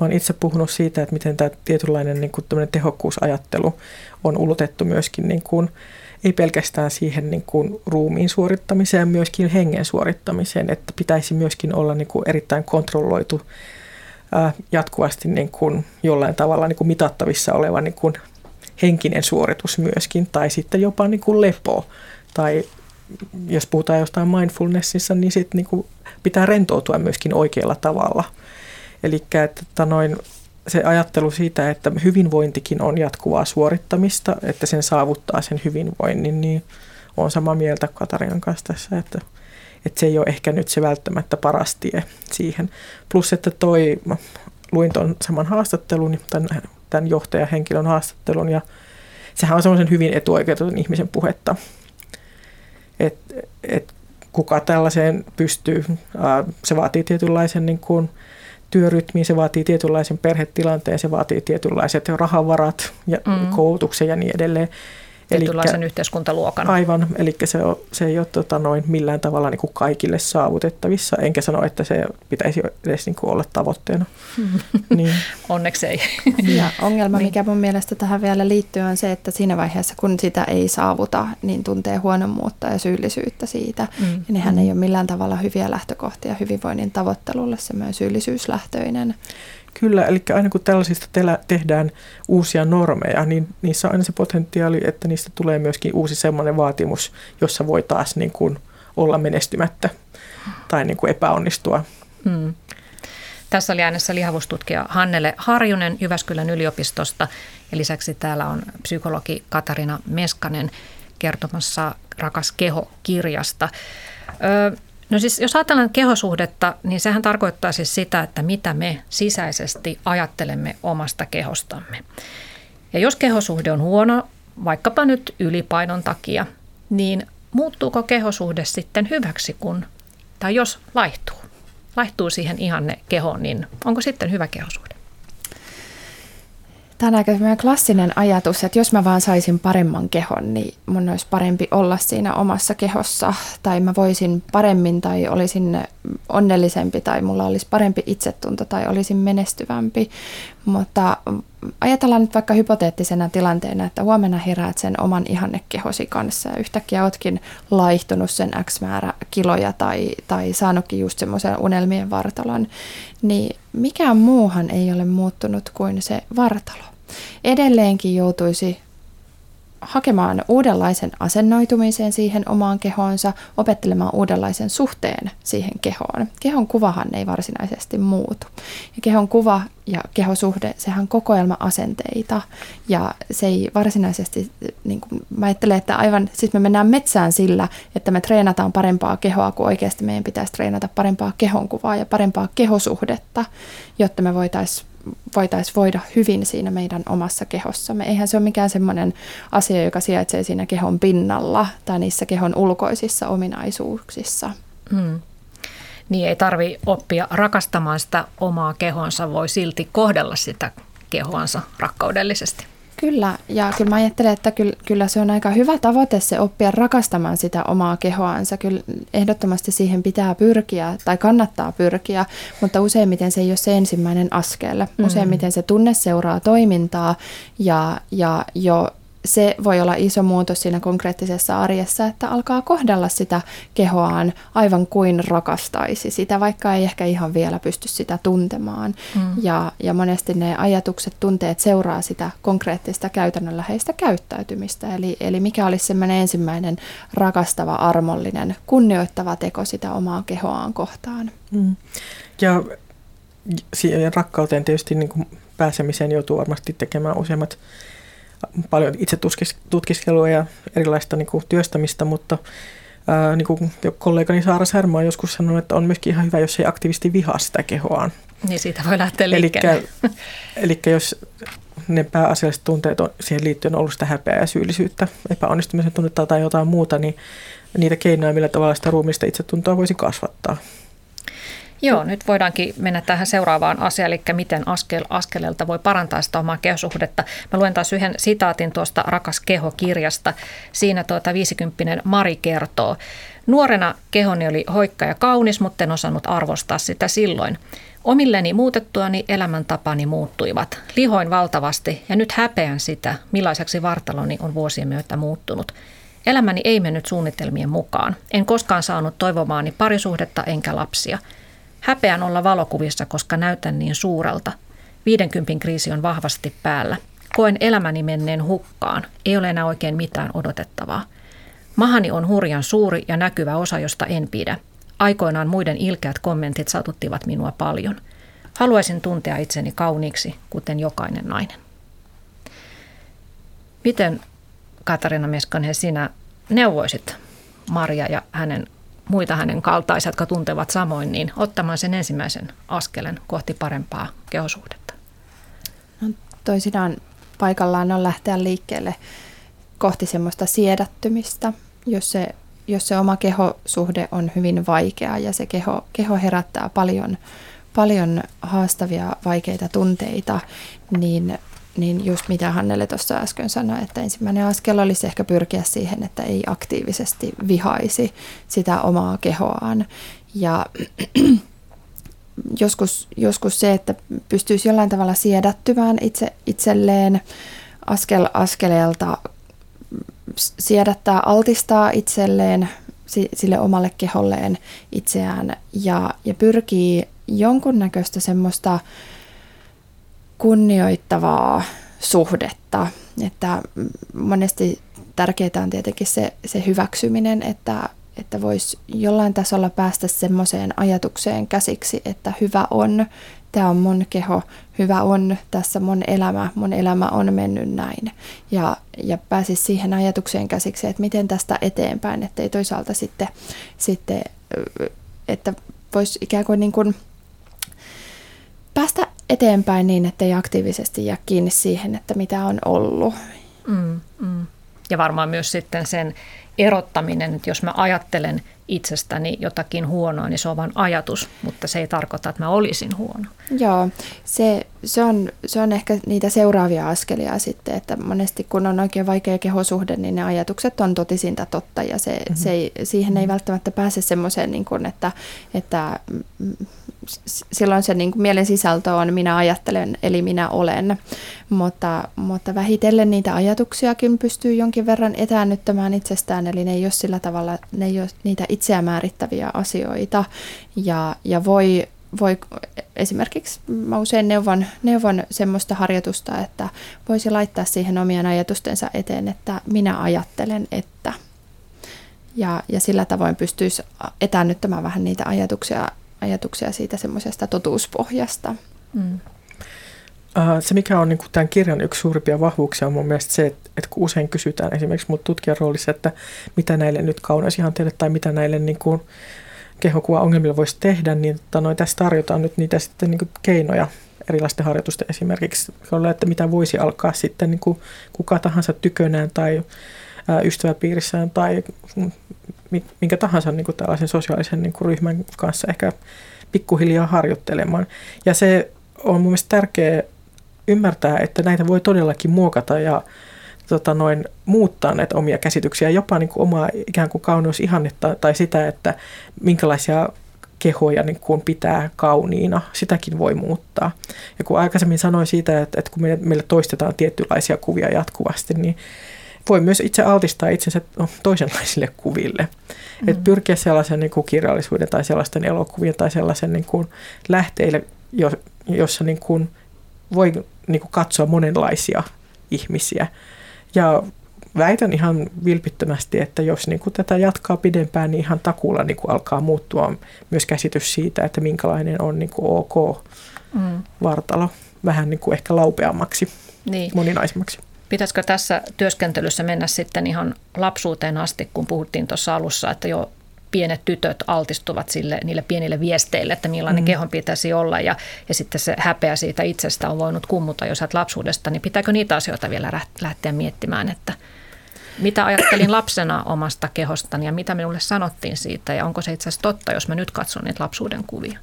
Mä oon itse puhunut siitä, että miten tämä tietynlainen niin kuin tehokkuusajattelu on ulotettu myöskin, niin kuin, ei pelkästään siihen niin kuin ruumiin suorittamiseen, myöskin hengen suorittamiseen, että pitäisi myöskin olla niin kuin erittäin kontrolloitu jatkuvasti niin kuin jollain tavalla niin kuin mitattavissa oleva niin kuin henkinen suoritus myöskin, tai sitten jopa niin kuin lepo, tai jos puhutaan jostain mindfulnessissa, niin sitten niin kuin pitää rentoutua myöskin oikealla tavalla. Eli se ajattelu siitä, että hyvinvointikin on jatkuvaa suorittamista, että sen saavuttaa sen hyvinvoinnin, niin olen samaa mieltä Katariinan kanssa tässä, että se ei ole ehkä nyt se välttämättä paras tie siihen. Plus, että luin tuon saman haastattelun, tämän johtajahenkilön haastattelun, ja sehän on semmoisen hyvin etuoikeutetun ihmisen puhetta, että kuka tällaiseen pystyy, se vaatii tietynlaisen niin kuin työrytmiin, se vaatii tietynlaisen perhetilanteen, se vaatii tietynlaiset rahavarat ja koulutuksen ja niin edelleen. Tietynlaisen yhteiskuntaluokan. Aivan, eli se ei ole millään tavalla niin kuin kaikille saavutettavissa, enkä sano, että se pitäisi edes niin kuin olla tavoitteena. Niin. Onneksi ei. Ja ongelma, mikä mun mielestä tähän vielä liittyy, on se, että siinä vaiheessa, kun sitä ei saavuta, niin tuntee huonommuutta ja syyllisyyttä siitä. Ja nehän ei ole millään tavalla hyviä lähtökohtia hyvinvoinnin tavoittelulle, semmoinen syyllisyyslähtöinen. Kyllä, eli aina kun tällaisista tehdään uusia normeja, niin niissä on aina se potentiaali, että niistä tulee myöskin uusi sellainen vaatimus, jossa voi taas niin kuin olla menestymättä tai niin kuin epäonnistua. Tässä oli äänessä lihavuustutkija Hannele Harjunen Jyväskylän yliopistosta ja lisäksi täällä on psykologi Katariina Meskanen kertomassa Rakas keho-kirjasta. No siis, jos ajatellaan kehosuhdetta, niin sehän tarkoittaa siis sitä, että mitä me sisäisesti ajattelemme omasta kehostamme. Ja jos kehosuhde on huono, vaikkapa nyt ylipainon takia, niin muuttuuko kehosuhde sitten hyväksi, tai jos laihtuu siihen ihanne kehoon, niin onko sitten hyvä kehosuhde? Tämä on aika klassinen ajatus, että jos mä vaan saisin paremman kehon, niin mun olisi parempi olla siinä omassa kehossa. Tai mä voisin paremmin tai olisin onnellisempi tai mulla olisi parempi itsetunto tai olisin menestyvämpi. Mutta ajatellaan nyt vaikka hypoteettisena tilanteena, että huomenna heräät sen oman ihannekehosi kanssa ja yhtäkkiä ootkin laihtunut sen X määrä kiloja tai saanutkin just semmoisen unelmien vartalon, niin mikään muuhan ei ole muuttunut kuin se vartalo. Edelleenkin joutuisi hakemaan uudenlaisen asennoitumiseen siihen omaan kehoonsa, opettelemaan uudenlaisen suhteen siihen kehoon. Kehon kuvahan ei varsinaisesti muutu. Ja kehon kuva ja kehosuhde, sehän on kokoelma asenteita. Ja se ei varsinaisesti, niin kuin mä ajattelen, että siis me mennään metsään sillä, että me treenataan parempaa kehoa, kun oikeasti meidän pitäisi treenata parempaa kehonkuvaa ja parempaa kehosuhdetta, jotta me voitaisiin voida hyvin siinä meidän omassa kehossamme. Eihän se ole mikään semmoinen asia, joka sijaitsee siinä kehon pinnalla tai niissä kehon ulkoisissa ominaisuuksissa. Niin ei tarvitse oppia rakastamaan sitä omaa kehonsa, voi silti kohdella sitä kehoansa rakkaudellisesti. Kyllä, ja kyllä mä ajattelen, että kyllä se on aika hyvä tavoite se oppia rakastamaan sitä omaa kehoansa. Kyllä ehdottomasti siihen pitää pyrkiä tai kannattaa pyrkiä, mutta useimmiten se ei ole se ensimmäinen askel. Useimmiten se tunne seuraa toimintaa ja jo se voi olla iso muutos siinä konkreettisessa arjessa, että alkaa kohdella sitä kehoaan aivan kuin rakastaisi sitä, vaikka ei ehkä ihan vielä pysty sitä tuntemaan. Ja monesti ne ajatukset, tunteet seuraa sitä konkreettista käytännönläheistä käyttäytymistä. Eli mikä olisi semmoinen ensimmäinen rakastava, armollinen, kunnioittava teko sitä omaa kehoaan kohtaan. Ja rakkauteen tietysti niin kuin pääsemiseen joutuu varmasti tekemään useimmat paljon itse tutkiskelua ja erilaista niin kuin työstämistä, mutta niin kuin kollegani Saara Särmä on joskus sanonut, että on myöskin ihan hyvä, jos ei aktiivisesti vihaa sitä kehoaan. Niin siitä voi lähteä liikkeelle. Eli jos ne pääasialliset tunteet on siihen liittyen ollut sitä häpeää ja syyllisyyttä, epäonnistumisen tunnetta tai jotain muuta, niin niitä keinoja, millä tavalla sitä ruumiista itsetuntoa voisi kasvattaa. Joo, nyt voidaankin mennä tähän seuraavaan asiaan, eli miten askeleelta voi parantaa sitä omaa kehosuhdetta. Mä luen taas yhden sitaatin tuosta Rakas keho-kirjasta. Siinä 50-vuotias Mari kertoo: nuorena kehoni oli hoikka ja kaunis, mutta en osannut arvostaa sitä silloin. Omilleni muutettuani elämäntapani muuttuivat. Lihoin valtavasti ja nyt häpeän sitä, millaiseksi vartaloni on vuosien myötä muuttunut. Elämäni ei mennyt suunnitelmien mukaan. En koskaan saanut toivomaani parisuhdetta enkä lapsia. Häpeän olla valokuvissa, koska näytän niin suurelta. 50 kriisi on vahvasti päällä. Koen elämäni menneen hukkaan. Ei ole enää oikein mitään odotettavaa. Mahani on hurjan suuri ja näkyvä osa, josta en pidä. Aikoinaan muiden ilkeät kommentit satuttivat minua paljon. Haluaisin tuntea itseni kauniiksi, kuten jokainen nainen. Miten, Katariina Meskanen, sinä neuvoisit Maria ja muita hänen kaltaisia, jotka tuntevat samoin, niin ottamaan sen ensimmäisen askelen kohti parempaa kehosuhdetta? No, toisinaan paikallaan on lähteä liikkeelle kohti semmoista siedättymistä, jos se oma kehosuhde on hyvin vaikea ja se keho herättää paljon haastavia, vaikeita tunteita, niin just mitä Hannele tuossa äsken sanoi, että ensimmäinen askel olisi ehkä pyrkiä siihen, että ei aktiivisesti vihaisi sitä omaa kehoaan. Ja joskus se, että pystyisi jollain tavalla siedättymään itselleen askel askeleelta, siedättää, altistaa itselleen, sille omalle keholleen itseään ja pyrkii jonkunnäköistä semmoista kunnioittavaa suhdetta, että monesti tärkeää on tietenkin se hyväksyminen, että voisi jollain tasolla päästä semmoiseen ajatukseen käsiksi, että hyvä on, tämä on mun keho, hyvä on, tässä mun elämä on mennyt näin. Ja pääsisi siihen ajatukseen käsiksi, että miten tästä eteenpäin, ettei toisaalta sitten että voisi ikään kuin niin kuin päästä eteenpäin niin, ettei aktiivisesti jää kiinni siihen, että mitä on ollut. Ja varmaan myös sitten sen erottaminen, että jos mä ajattelen itsestäni jotakin huonoa, niin se on vain ajatus, mutta se ei tarkoita, että mä olisin huono. Joo, se on ehkä niitä seuraavia askelia sitten, että monesti kun on oikein vaikea kehosuhde, niin ne ajatukset on totisinta totta ja siihen ei välttämättä pääse semmoiseen, niin kuin, että silloin se niin kuin mielen sisältö on minä ajattelen, eli minä olen, mutta vähitellen niitä ajatuksiakin pystyy jonkin verran etäännyttämään itsestään, eli ne ei ole sillä tavalla, ne ei ole niitä itseä määrittäviä asioita ja voi esimerkiksi, mä usein neuvon semmoista harjoitusta, että voisi laittaa siihen omien ajatustensa eteen, että minä ajattelen, että ja sillä tavoin pystyisi etäännyttämään vähän niitä ajatuksia siitä semmoisesta totuuspohjasta. Se, mikä on niin kuin tämän kirjan yksi suurimpia vahvuuksia, on mun mielestä se, että kun usein kysytään esimerkiksi mut tutkijan roolissa, että mitä näille nyt kauneusihanteille tai mitä näille niin kuin kehokuvaongelmilla voisi tehdä, niin tässä tarjotaan nyt niitä sitten niin kuin keinoja erilaisten harjoitusten esimerkiksi, että mitä voisi alkaa sitten niin kuin kuka tahansa tykönään tai ystäväpiirissään tai minkä tahansa niin kuin tällaisen sosiaalisen niin kuin ryhmän kanssa ehkä pikkuhiljaa harjoittelemaan. Ja se on mun mielestä tärkeää ymmärtää, että näitä voi todellakin muokata ja muuttaa näitä omia käsityksiä, jopa niin kuin omaa ikään kuin kauneusihannetta tai sitä, että minkälaisia kehoja niin kuin pitää kauniina. Sitäkin voi muuttaa. Ja kun aikaisemmin sanoin siitä, että kun meillä toistetaan tietynlaisia kuvia jatkuvasti, niin voi myös itse altistaa itsensä toisenlaisille kuville. Mm-hmm. Et pyrkiä sellaisen niin kuin kirjallisuuden tai sellaisten elokuvien tai sellaisen niin kuin lähteille, jossa niin kuin voi niin kuin katsoa monenlaisia ihmisiä. Ja väitän ihan vilpittömästi, että jos niin kuin tätä jatkaa pidempään, niin ihan takuulla niin kuin alkaa muuttua myös käsitys siitä, että minkälainen on niin kuin ok vartalo. Vähän niin kuin ehkä laupeammaksi, niin moninaisemmaksi. Pitäisikö tässä työskentelyssä mennä sitten ihan lapsuuteen asti, kun puhuttiin tuossa alussa, että jo pienet tytöt altistuvat niille pienille viesteille, että millainen kehon pitäisi olla ja sitten se häpeä siitä itsestä on voinut kummuta jo sieltä lapsuudesta, niin pitääkö niitä asioita vielä lähteä miettimään, että mitä ajattelin lapsena omasta kehostani ja mitä minulle sanottiin siitä ja onko se itse asiassa totta, jos mä nyt katson niitä lapsuuden kuvia?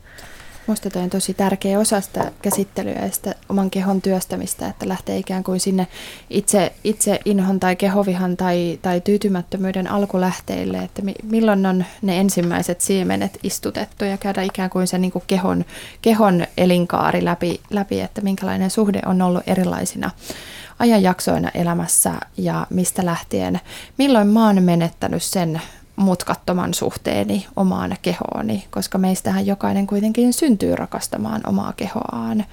Minusta toi on tosi tärkeä osa sitä käsittelyä ja sitä oman kehon työstämistä, että lähtee ikään kuin sinne itse inhon tai kehovihan tai tyytymättömyyden alkulähteille, että milloin on ne ensimmäiset siemenet istutettu ja käydä ikään kuin se niin kuin kehon elinkaari läpi, että minkälainen suhde on ollut erilaisina ajanjaksoina elämässä ja mistä lähtien, milloin mä oon menettänyt sen mutkattoman suhteeni omaan kehooni, koska meistähän jokainen kuitenkin syntyy rakastamaan omaa kehoaan.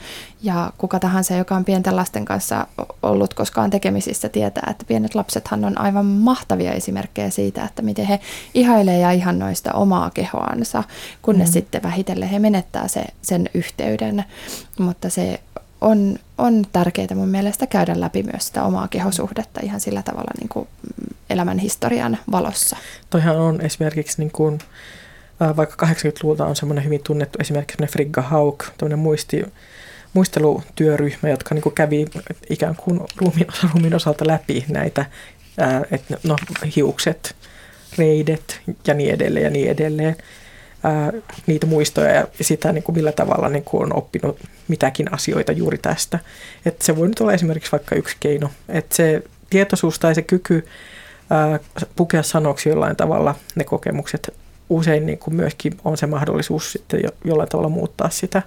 Ja kuka tahansa, joka on pienten lasten kanssa ollut koskaan tekemisissä, tietää, että pienet lapsethan on aivan mahtavia esimerkkejä siitä, että miten he ihailee ja ihannoi sitä omaa kehoansa, kunnes sitten vähitellen he menettää sen yhteyden. Mutta se on tärkeää mun mielestä käydä läpi myös sitä omaa kehosuhdetta ihan sillä tavalla niin kuin elämän historian valossa. Toihan on esimerkiksi niin kuin, vaikka 80-luvulta on semmoinen hyvin tunnettu esimerkiksi Frigga Hauk, tämmöinen muistelutyöryhmä, jotka niin kuin kävi ikään kuin ruumiin osalta läpi näitä hiukset, reidet ja niin edelleen ja niin edelleen. Niitä muistoja ja sitä, niin kuin millä tavalla niin kuin on oppinut mitäkin asioita juuri tästä. Et se voi nyt olla esimerkiksi vaikka yksi keino. Et se tietoisuus tai se kyky pukea sanoksi jollain tavalla ne kokemukset, usein niin kuin myöskin on se mahdollisuus sitten jollain tavalla muuttaa sitä.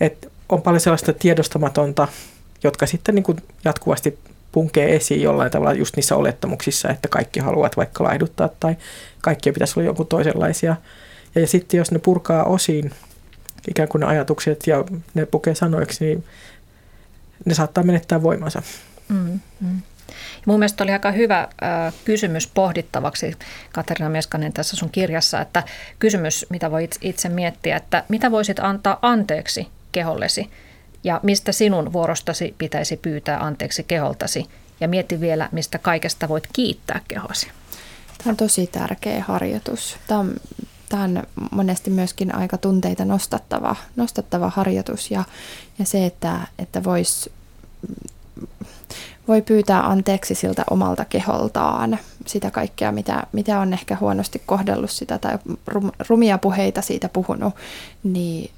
Et on paljon sellaista tiedostamatonta, jotka sitten niin kuin jatkuvasti punkee esiin jollain tavalla just niissä olettamuksissa, että kaikki haluavat vaikka laihduttaa tai kaikkia pitäisi olla jonkun toisenlaisia. Ja sitten jos ne purkaa osiin ikään kuin ne ajatukset ja ne pukee sanoiksi, niin ne saattaa menettää voimansa. Mm-hmm. Mun mielestä oli aika hyvä kysymys pohdittavaksi, Katariina Meskanen, tässä sun kirjassa, että kysymys, mitä voi itse miettiä, että mitä voisit antaa anteeksi kehollesi ja mistä sinun vuorostasi pitäisi pyytää anteeksi keholtasi ja mieti vielä, mistä kaikesta voit kiittää kehosi. Tämä on tosi tärkeä harjoitus. Tämä on monesti myöskin aika tunteita nostattava harjoitus ja se, että voi pyytää anteeksi siltä omalta keholtaan sitä kaikkea, mitä on ehkä huonosti kohdellut sitä tai rumia puheita siitä puhunut, niin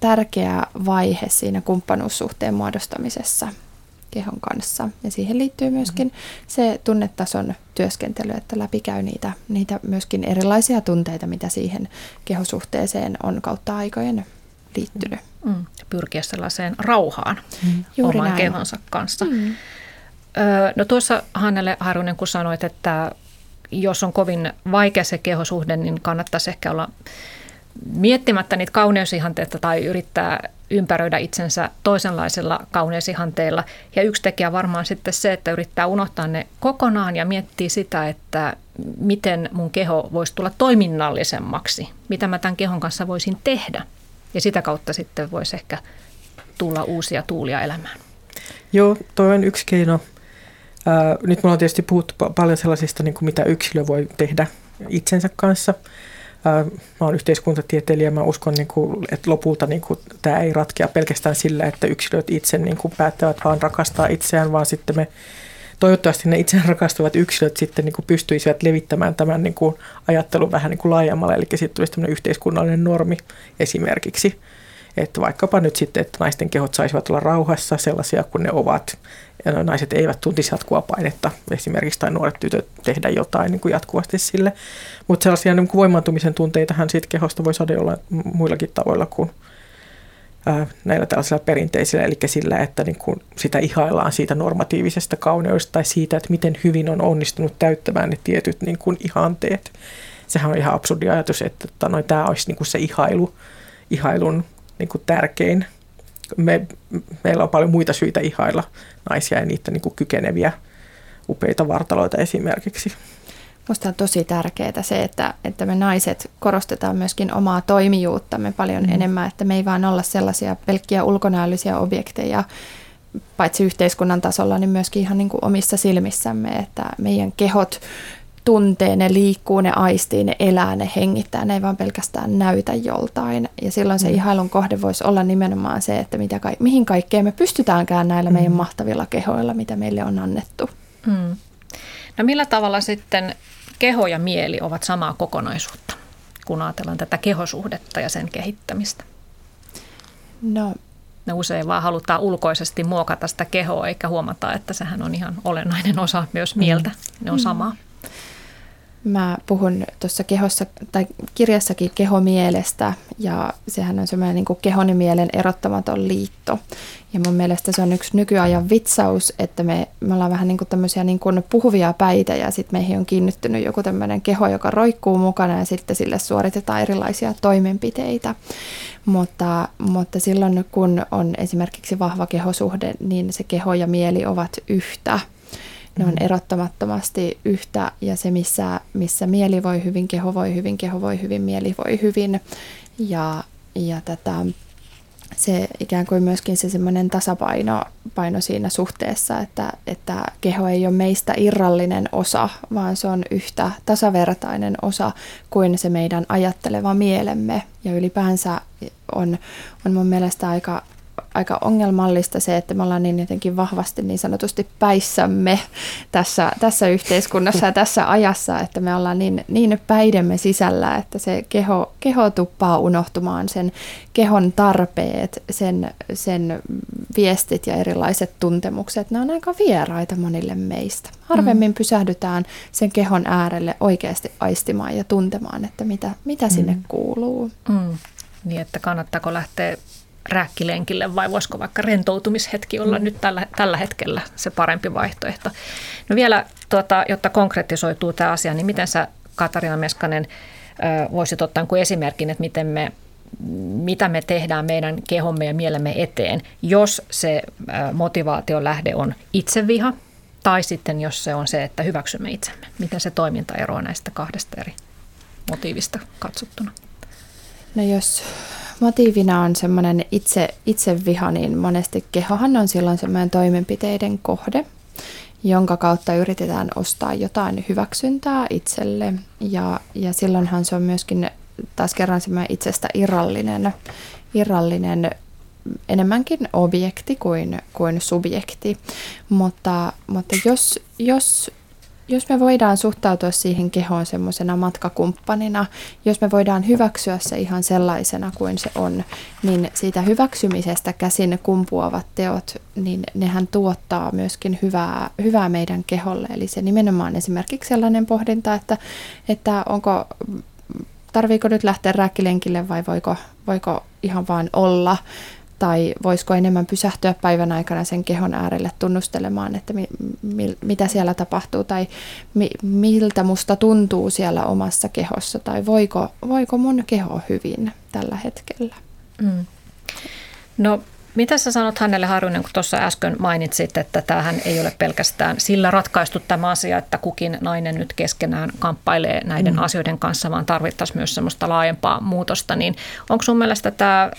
tärkeä vaihe siinä kumppanuussuhteen muodostamisessa kehon kanssa. Ja siihen liittyy myöskin se tunnetason työskentely, että läpikäy niitä myöskin erilaisia tunteita, mitä siihen kehosuhteeseen on kautta aikojen liittynyt. Pyrkiä sellaiseen rauhaan oman kehonsa kanssa. No tuossa Hannele Harjunen, kun sanoit, että jos on kovin vaikea se kehosuhde, niin kannattaisi ehkä olla miettimättä niitä kauneusihanteita tai yrittää ympäröidä ensä toisenlaisilla kauneusihanteilla. Ja yksi tekijä varmaan sitten se, että yrittää unohtaa ne kokonaan ja miettiä sitä, että miten mun keho voisi tulla toiminnallisemmaksi, mitä mä tämän kehon kanssa voisin tehdä. Ja sitä kautta sitten voisi ehkä tulla uusia tuulia elämään. Joo, toi on yksi keino. Nyt me ollaan tietysti puhuttu paljon sellaisista, niin kuin mitä yksilö voi tehdä itsensä kanssa. Mä oon yhteiskuntatieteilijä, mä uskon, niin kuin, että lopulta niin kuin, tämä ei ratkea pelkästään sillä, että yksilöt itse niin kuin, päättävät vaan rakastaa itseään, vaan sitten me toivottavasti ne itseään rakastavat yksilöt sitten niin kuin, pystyisivät levittämään tämän niin kuin, ajattelun vähän niin kuin, laajemmalle, eli sitten tulisi tämmöinen yhteiskunnallinen normi esimerkiksi. Että vaikkapa nyt sitten, että naisten kehot saisivat olla rauhassa sellaisia kuin ne ovat. Ja naiset eivät tuntisi jatkuvaa painetta esimerkiksi tai nuoret tytöt tehdä jotain niin kuin jatkuvasti sille. Mutta sellaisia niin kuin voimaantumisen tunteitahan siitä kehosta voi saada jollain muillakin tavoilla kuin näillä tällaisilla perinteisillä, eli sillä, että niin kuin sitä ihaillaan siitä normatiivisesta kauneudesta tai siitä, että miten hyvin on onnistunut täyttämään ne tietyt niin kuin ihanteet. Sehän on ihan absurdi ajatus, että no, tämä olisi niin kuin se ihailun niin kuin tärkein. Meillä on paljon muita syitä ihailla naisia ja niitä niin kuin kykeneviä upeita vartaloita esimerkiksi. Minusta on tosi tärkeää se, että me naiset korostetaan myöskin omaa toimijuuttamme paljon enemmän, että me ei vaan olla sellaisia pelkkiä ulkonäöllisiä objekteja, paitsi yhteiskunnan tasolla, niin myöskin ihan niin kuin omissa silmissämme, että meidän kehot tuntee, ne liikkuu, ne aistii, ne elää, ne hengittää, ne ei vaan pelkästään näytä joltain. Ja silloin se ihailun kohde voisi olla nimenomaan se, että mihin kaikkeen me pystytäänkään näillä meidän mahtavilla kehoilla, mitä meille on annettu. Mm. No millä tavalla sitten keho ja mieli ovat samaa kokonaisuutta, kun ajatellaan tätä kehosuhdetta ja sen kehittämistä? No. Ne usein vaan halutaan ulkoisesti muokata sitä kehoa, eikä huomata, että sehän on ihan olennainen osa myös mieltä. Ne on samaa. Mä puhun tuossa kehossa tai kirjassakin kehomielestä, ja sehän on semmoinen niin kuin kehon ja mielen erottamaton liitto. Ja mun mielestä se on yksi nykyajan vitsaus, että me ollaan vähän niin kuin tämmöisiä niin kuin puhuvia päitä, ja sitten meihin on kiinnittynyt joku tämmöinen keho, joka roikkuu mukana, ja sitten sille suoritetaan erilaisia toimenpiteitä. Mutta silloin, kun on esimerkiksi vahva kehosuhde, niin se keho ja mieli ovat yhtä. Ne on erottamattomasti yhtä, ja se, missä mieli voi hyvin, keho voi hyvin, mieli voi hyvin. Se ikään kuin myöskin se semmoinen tasapaino siinä suhteessa, että keho ei ole meistä irrallinen osa, vaan se on yhtä tasavertainen osa kuin se meidän ajatteleva mielemme. Ja ylipäänsä on mun mielestä aika ongelmallista se, että me ollaan niin jotenkin vahvasti niin sanotusti päissämme tässä yhteiskunnassa ja tässä ajassa, että me ollaan niin päidemme sisällä, että se keho tuppaa unohtumaan, sen kehon tarpeet, sen viestit ja erilaiset tuntemukset, ne on aika vieraita monille meistä. Harvemmin pysähdytään sen kehon äärelle oikeasti aistimaan ja tuntemaan, että mitä sinne kuuluu. Mm. Niin, että kannattaako lähteä rääkkilenkille, vai voisiko vaikka rentoutumishetki olla nyt tällä hetkellä se parempi vaihtoehto. No vielä, jotta konkretisoituu tämä asia, niin miten sä, Katariina Meskanen, voisit ottaa kuin esimerkin, että mitä me tehdään meidän kehomme ja mielemme eteen, jos se motivaation lähde on itseviha, tai sitten jos se on se, että hyväksymme itsemme. Miten se toiminta eroaa näistä kahdesta eri motiivista katsottuna? No jos motiivina on semmoinen itseviha, niin monesti kehohan on silloin semmoinen toimenpiteiden kohde, jonka kautta yritetään ostaa jotain hyväksyntää itselle. Ja silloinhan se on myöskin taas kerran semmoinen itsestä irrallinen enemmänkin objekti kuin subjekti. Mutta jos me voidaan suhtautua siihen kehoon semmoisena matkakumppanina, jos me voidaan hyväksyä se ihan sellaisena kuin se on, niin siitä hyväksymisestä käsin kumpuavat teot, niin nehän tuottaa myöskin hyvää meidän keholle. Eli se nimenomaan esimerkiksi sellainen pohdinta, että tarviiko nyt lähteä rääkkilenkille vai voiko ihan vaan olla, tai voisiko enemmän pysähtyä päivän aikana sen kehon äärelle tunnustelemaan, että mitä siellä tapahtuu, tai miltä musta tuntuu siellä omassa kehossa, tai voiko mun keho hyvin tällä hetkellä. Mm. No, mitä sä sanot, Hannele Harjunen, kun tuossa äsken mainitsit, että tämähän ei ole pelkästään sillä ratkaistu tämä asia, että kukin nainen nyt keskenään kamppailee näiden asioiden kanssa, vaan tarvittaisiin myös semmoista laajempaa muutosta. Niin onko sun mielestä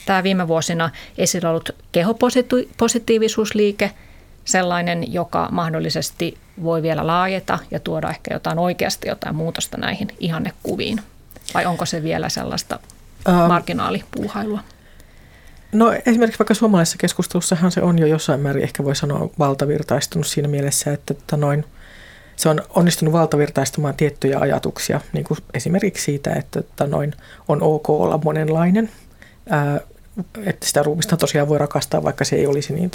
tämä viime vuosina esillä ollut kehopositiivisuusliike sellainen, joka mahdollisesti voi vielä laajeta ja tuoda ehkä jotain muutosta näihin ihannekuviin? Vai onko se vielä sellaista marginaalipuuhailua? No esimerkiksi vaikka suomalaisessa keskustelussahan se on jo jossain määrin, ehkä voi sanoa, valtavirtaistunut siinä mielessä, että se on onnistunut valtavirtaistumaan tiettyjä ajatuksia, niin kuin esimerkiksi siitä, että on ok olla monenlainen. että sitä ruumista tosiaan voi rakastaa, vaikka se ei olisi niin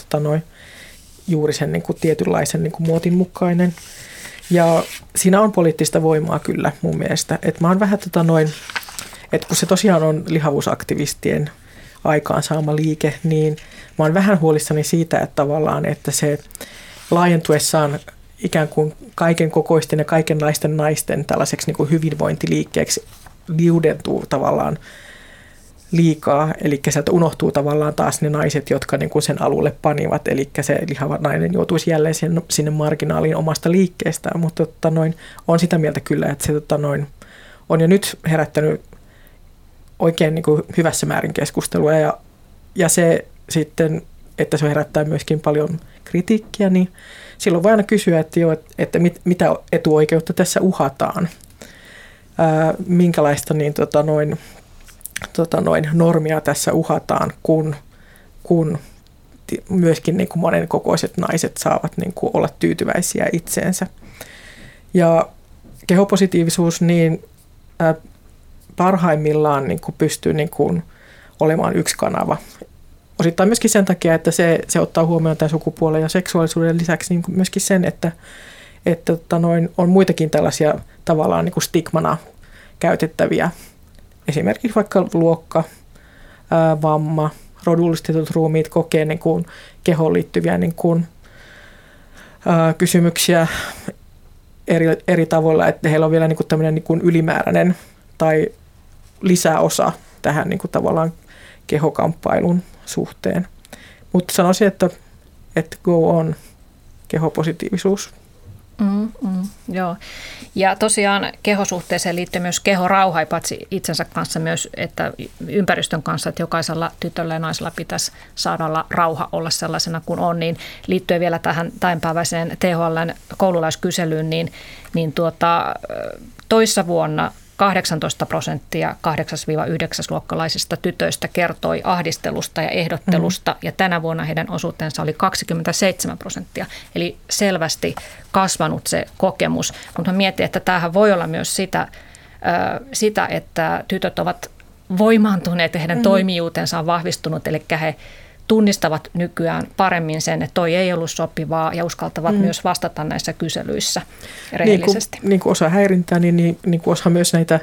juuri sen niin kuin tietynlaisen niin kuin muotin mukainen. Ja siinä on poliittista voimaa kyllä mun mielestä. Et mä oon vähän että kun se tosiaan on lihavuusaktivistien aikaansaama liike, niin mä oon vähän huolissani siitä, että tavallaan, että se laajentuessaan ikään kuin kaiken kokoisten ja kaikenlaisten naisten tällaiseksi niin kuin hyvinvointiliikkeeksi liudentuu tavallaan liikaa, eli sieltä unohtuu tavallaan taas ne naiset, jotka niin kuin sen alulle panivat, eli se lihava nainen joutuisi jälleen sinne marginaaliin omasta liikkeestään, mutta on sitä mieltä kyllä, että se on jo nyt herättänyt oikein niin kuin hyvässä määrin keskustelua ja se sitten, että se herättää myöskin paljon kritiikkiä, niin silloin voi aina kysyä, että mitä etuoikeutta tässä uhataan, minkälaista niin normia tässä uhataan, kun myöskin niin kuin monen kokoiset naiset saavat niin kuin olla tyytyväisiä itseensä. Ja kehopositiivisuus niin parhaimmillaan niin kuin pystyy niin kuin olemaan yksi kanava. Osittain myöskin sen takia, että se ottaa huomioon tämän sukupuolen ja seksuaalisuuden lisäksi niin kuin myöskin sen, että on muitakin tällaisia tavallaan niin kuin stigmana käytettäviä. Esimerkiksi vaikka luokka, vamma, rodullistetut ruumiit kokee niin kuin kehoon liittyviä niin kuin kysymyksiä eri tavoilla, että heillä on vielä niin kuin tämmöinen niin kuin ylimääräinen tai lisäosa tähän niin kuin tavallaan kehokamppailun suhteen. Mutta sanoisin, että go on, kehopositiivisuus. Joo. Ja tosiaan kehosuhteeseen liittyy myös kehorauha, paitsi itsensä kanssa myös, että ympäristön kanssa, että jokaisella tytöllä ja naisella pitäisi saada olla rauha olla sellaisena kuin on, niin liittyen vielä tähän tämänpäiväiseen THL:n koululaiskyselyyn, niin toissa vuonna 18% 8-9-luokkalaisista tytöistä kertoi ahdistelusta ja ehdottelusta, ja tänä vuonna heidän osuutensa oli 27%, eli selvästi kasvanut se kokemus. Mutta mietin, että tämähän voi olla myös sitä, että tytöt ovat voimaantuneet ja heidän toimijuutensa on vahvistunut, eli he tunnistavat nykyään paremmin sen, että toi ei ollut sopivaa ja uskaltavat myös vastata näissä kyselyissä rehellisesti. Niin kuin osa häirintää, niin kuin osa myös näitä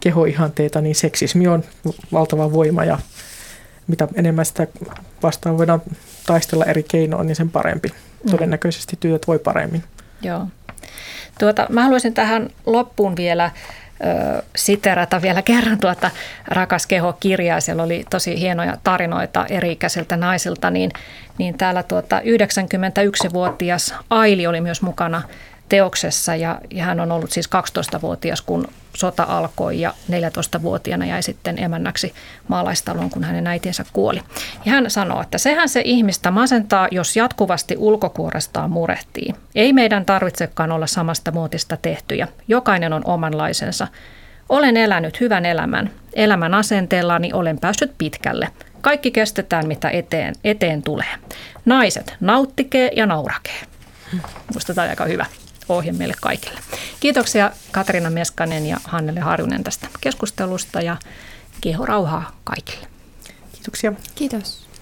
kehoihanteita, niin seksismi on valtava voima ja mitä enemmän sitä vastaan voidaan taistella eri keinoin, niin sen parempi. Todennäköisesti työt voi paremmin. Joo. Mä haluaisin tähän loppuun vielä siteerata vielä kerran Rakas keho-kirjaa. Siellä oli tosi hienoja tarinoita eri-ikäisiltä naisilta, niin täällä 91-vuotias Aili oli myös mukana teoksessa ja hän on ollut siis 12-vuotias, kun sota alkoi ja 14-vuotiaana jäi sitten emännäksi maalaistaloon, kun hänen äitinsä kuoli. Ja hän sanoo, että sehän se ihmistä masentaa, jos jatkuvasti ulkokuorestaan murehtii. Ei meidän tarvitsekaan olla samasta muotista tehtyjä. Jokainen on omanlaisensa. Olen elänyt hyvän elämän. Elämän asenteellani olen päässyt pitkälle. Kaikki kestetään, mitä eteen tulee. Naiset, nauttikee ja naurakee. Musta tämä on aika hyvä ohje meille kaikille. Kiitoksia Katariina Meskanen ja Hannele Harjunen tästä keskustelusta ja kehorauhaa kaikille. Kiitoksia. Kiitos.